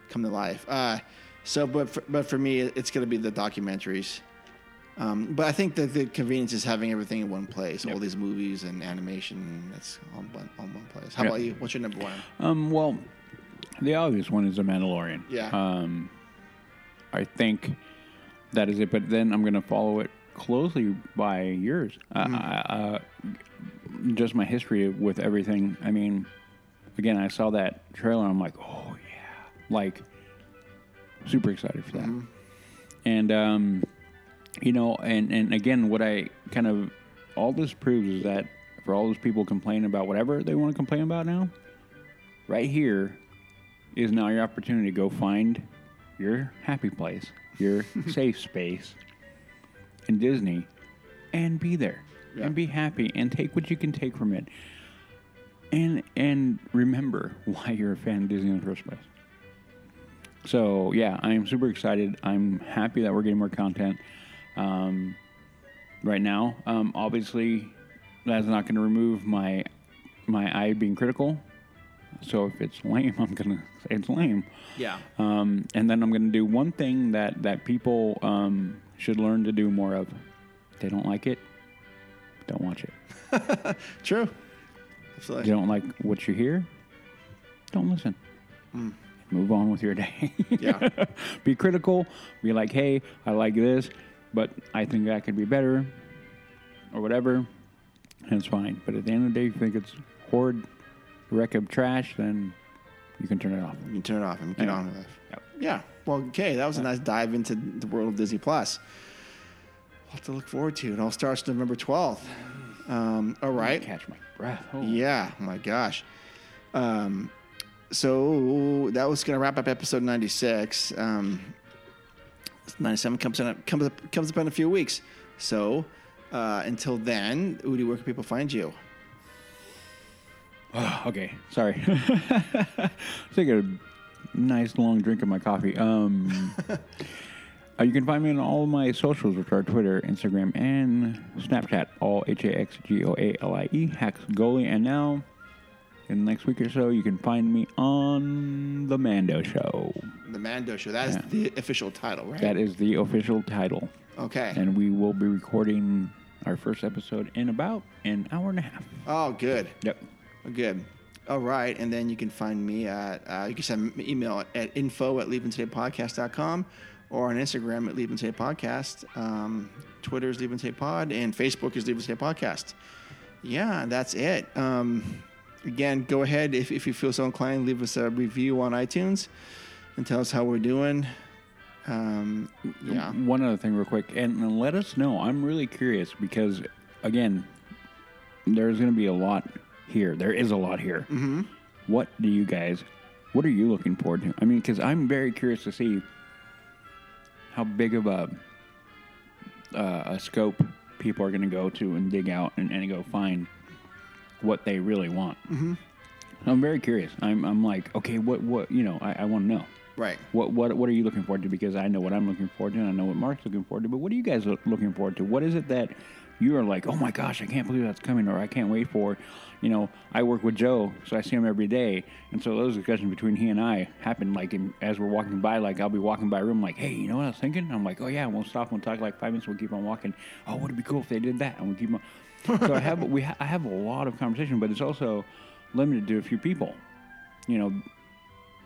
come to life. But for me, it's gonna be the documentaries. But I think that the convenience is having everything in one place, all these movies and animation, that's all in one place. How about you? What's your number one? Well, the obvious one is The Mandalorian. Yeah. I think that is it, but then I'm going to follow it closely by yours. Just my history with everything. I mean, again, I saw that trailer and I'm like, oh yeah, like super excited for that. Mm-hmm. And you know, and again, what I kind of all this proves is that for all those people complaining about whatever they want to complain about now, right here is now your opportunity to go find your happy place, your safe space in Disney, and be there, yeah, and be happy, and take what you can take from it, and remember why you're a fan of Disney in the first place. So yeah, I'm super excited. I'm happy that we're getting more content right now. Obviously, that's not going to remove my eye being critical. So if it's lame, I'm going to say it's lame. Yeah. And then I'm going to do one thing that people should learn to do more of. If they don't like it, don't watch it. True. Absolutely. If you don't like what you hear, don't listen. Mm. Move on with your day. Yeah. Be critical. Be like, hey, I like this, but I think that could be better or whatever. And it's fine. But at the end of the day, if you think it's horrid, wreck of trash, then you can turn it off. You can turn it off and get on with it. Yep. Yeah. Well, okay. That was a nice dive into the world of Disney Plus. We'll have to look forward to. It all starts November 12th. All right. I catch my breath. Oh. Yeah. My gosh. So that was going to wrap up episode 96. 97 comes up in a few weeks. So until then, Udi, where can people find you? Oh, okay, sorry. I think a nice long drink of my coffee. You can find me on all my socials, which are Twitter, Instagram, and Snapchat, all HAXGOALIE, Hacks Goalie. And now, in the next week or so, you can find me on The Mando Show. The Mando Show. That is the official title, right? That is the official title. Okay. And we will be recording our first episode in about an hour and a half. Oh, good. Yep. Good. All right. And then you can find me at, you can send me an email at info@leavingtodaypodcast.com or on Instagram at leavingtodaypodcast. Twitter is leavingtodaypod and Facebook is leavingtodaypodcast. Yeah, that's it. Again, go ahead. If you feel so inclined, leave us a review on iTunes and tell us how we're doing. One other thing real quick, and let us know. I'm really curious because, again, there's going to be a lot here. There is a lot here. Mm-hmm. What are you looking forward to? I mean, because I'm very curious to see how big of a scope people are going to go to and dig out and go find what they really want. Mm-hmm. I'm very curious. I'm like, okay, what you know, I want to know. Right. What are you looking forward to? Because I know what I'm looking forward to, and I know what Mark's looking forward to, but what are you guys looking forward to? What is it that you are like, oh my gosh, I can't believe that's coming, or I can't wait for, you know, I work with Joe, so I see him every day, and so those discussions between he and I happen, like, as we're walking by, like, I'll be walking by a room, like, hey, you know what I was thinking? I'm like, oh yeah, we'll stop, we'll talk like 5 minutes, we'll keep on walking. Oh, would it be cool if they did that? And we'll keep on. So I have a lot of conversation, but it's also limited to a few people. You know,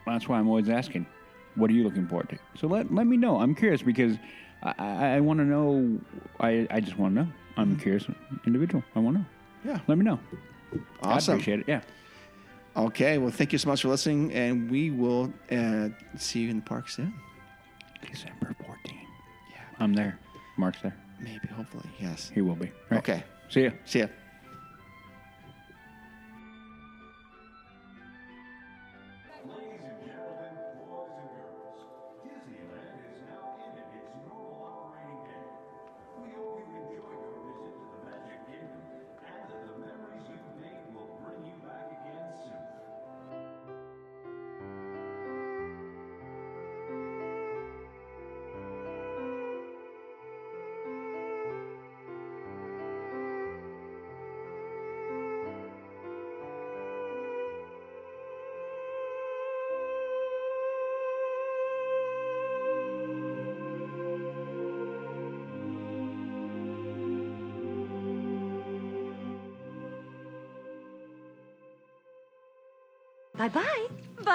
that's why I'm always asking, what are you looking forward to? So let me know. I'm curious because I want to know. I just want to know. I'm a curious individual. I want to know. Yeah. Let me know. Awesome. I appreciate it. Yeah. Okay. Well, thank you so much for listening, and we will see you in the park soon. December 14th. Yeah. I'm there. Mark's there. Maybe, hopefully. Yes. He will be. Right. Okay. See ya. See ya. Bye-bye.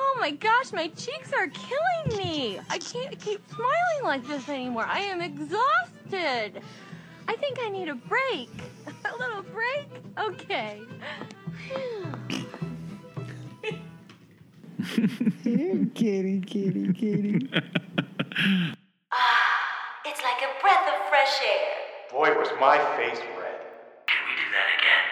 Oh my gosh, my cheeks are killing me. I can't keep smiling like this anymore. I am exhausted. I think I need a break. A little break? Okay. Kitty. It's like a breath of fresh air. Boy, was my face red. Can we do that again?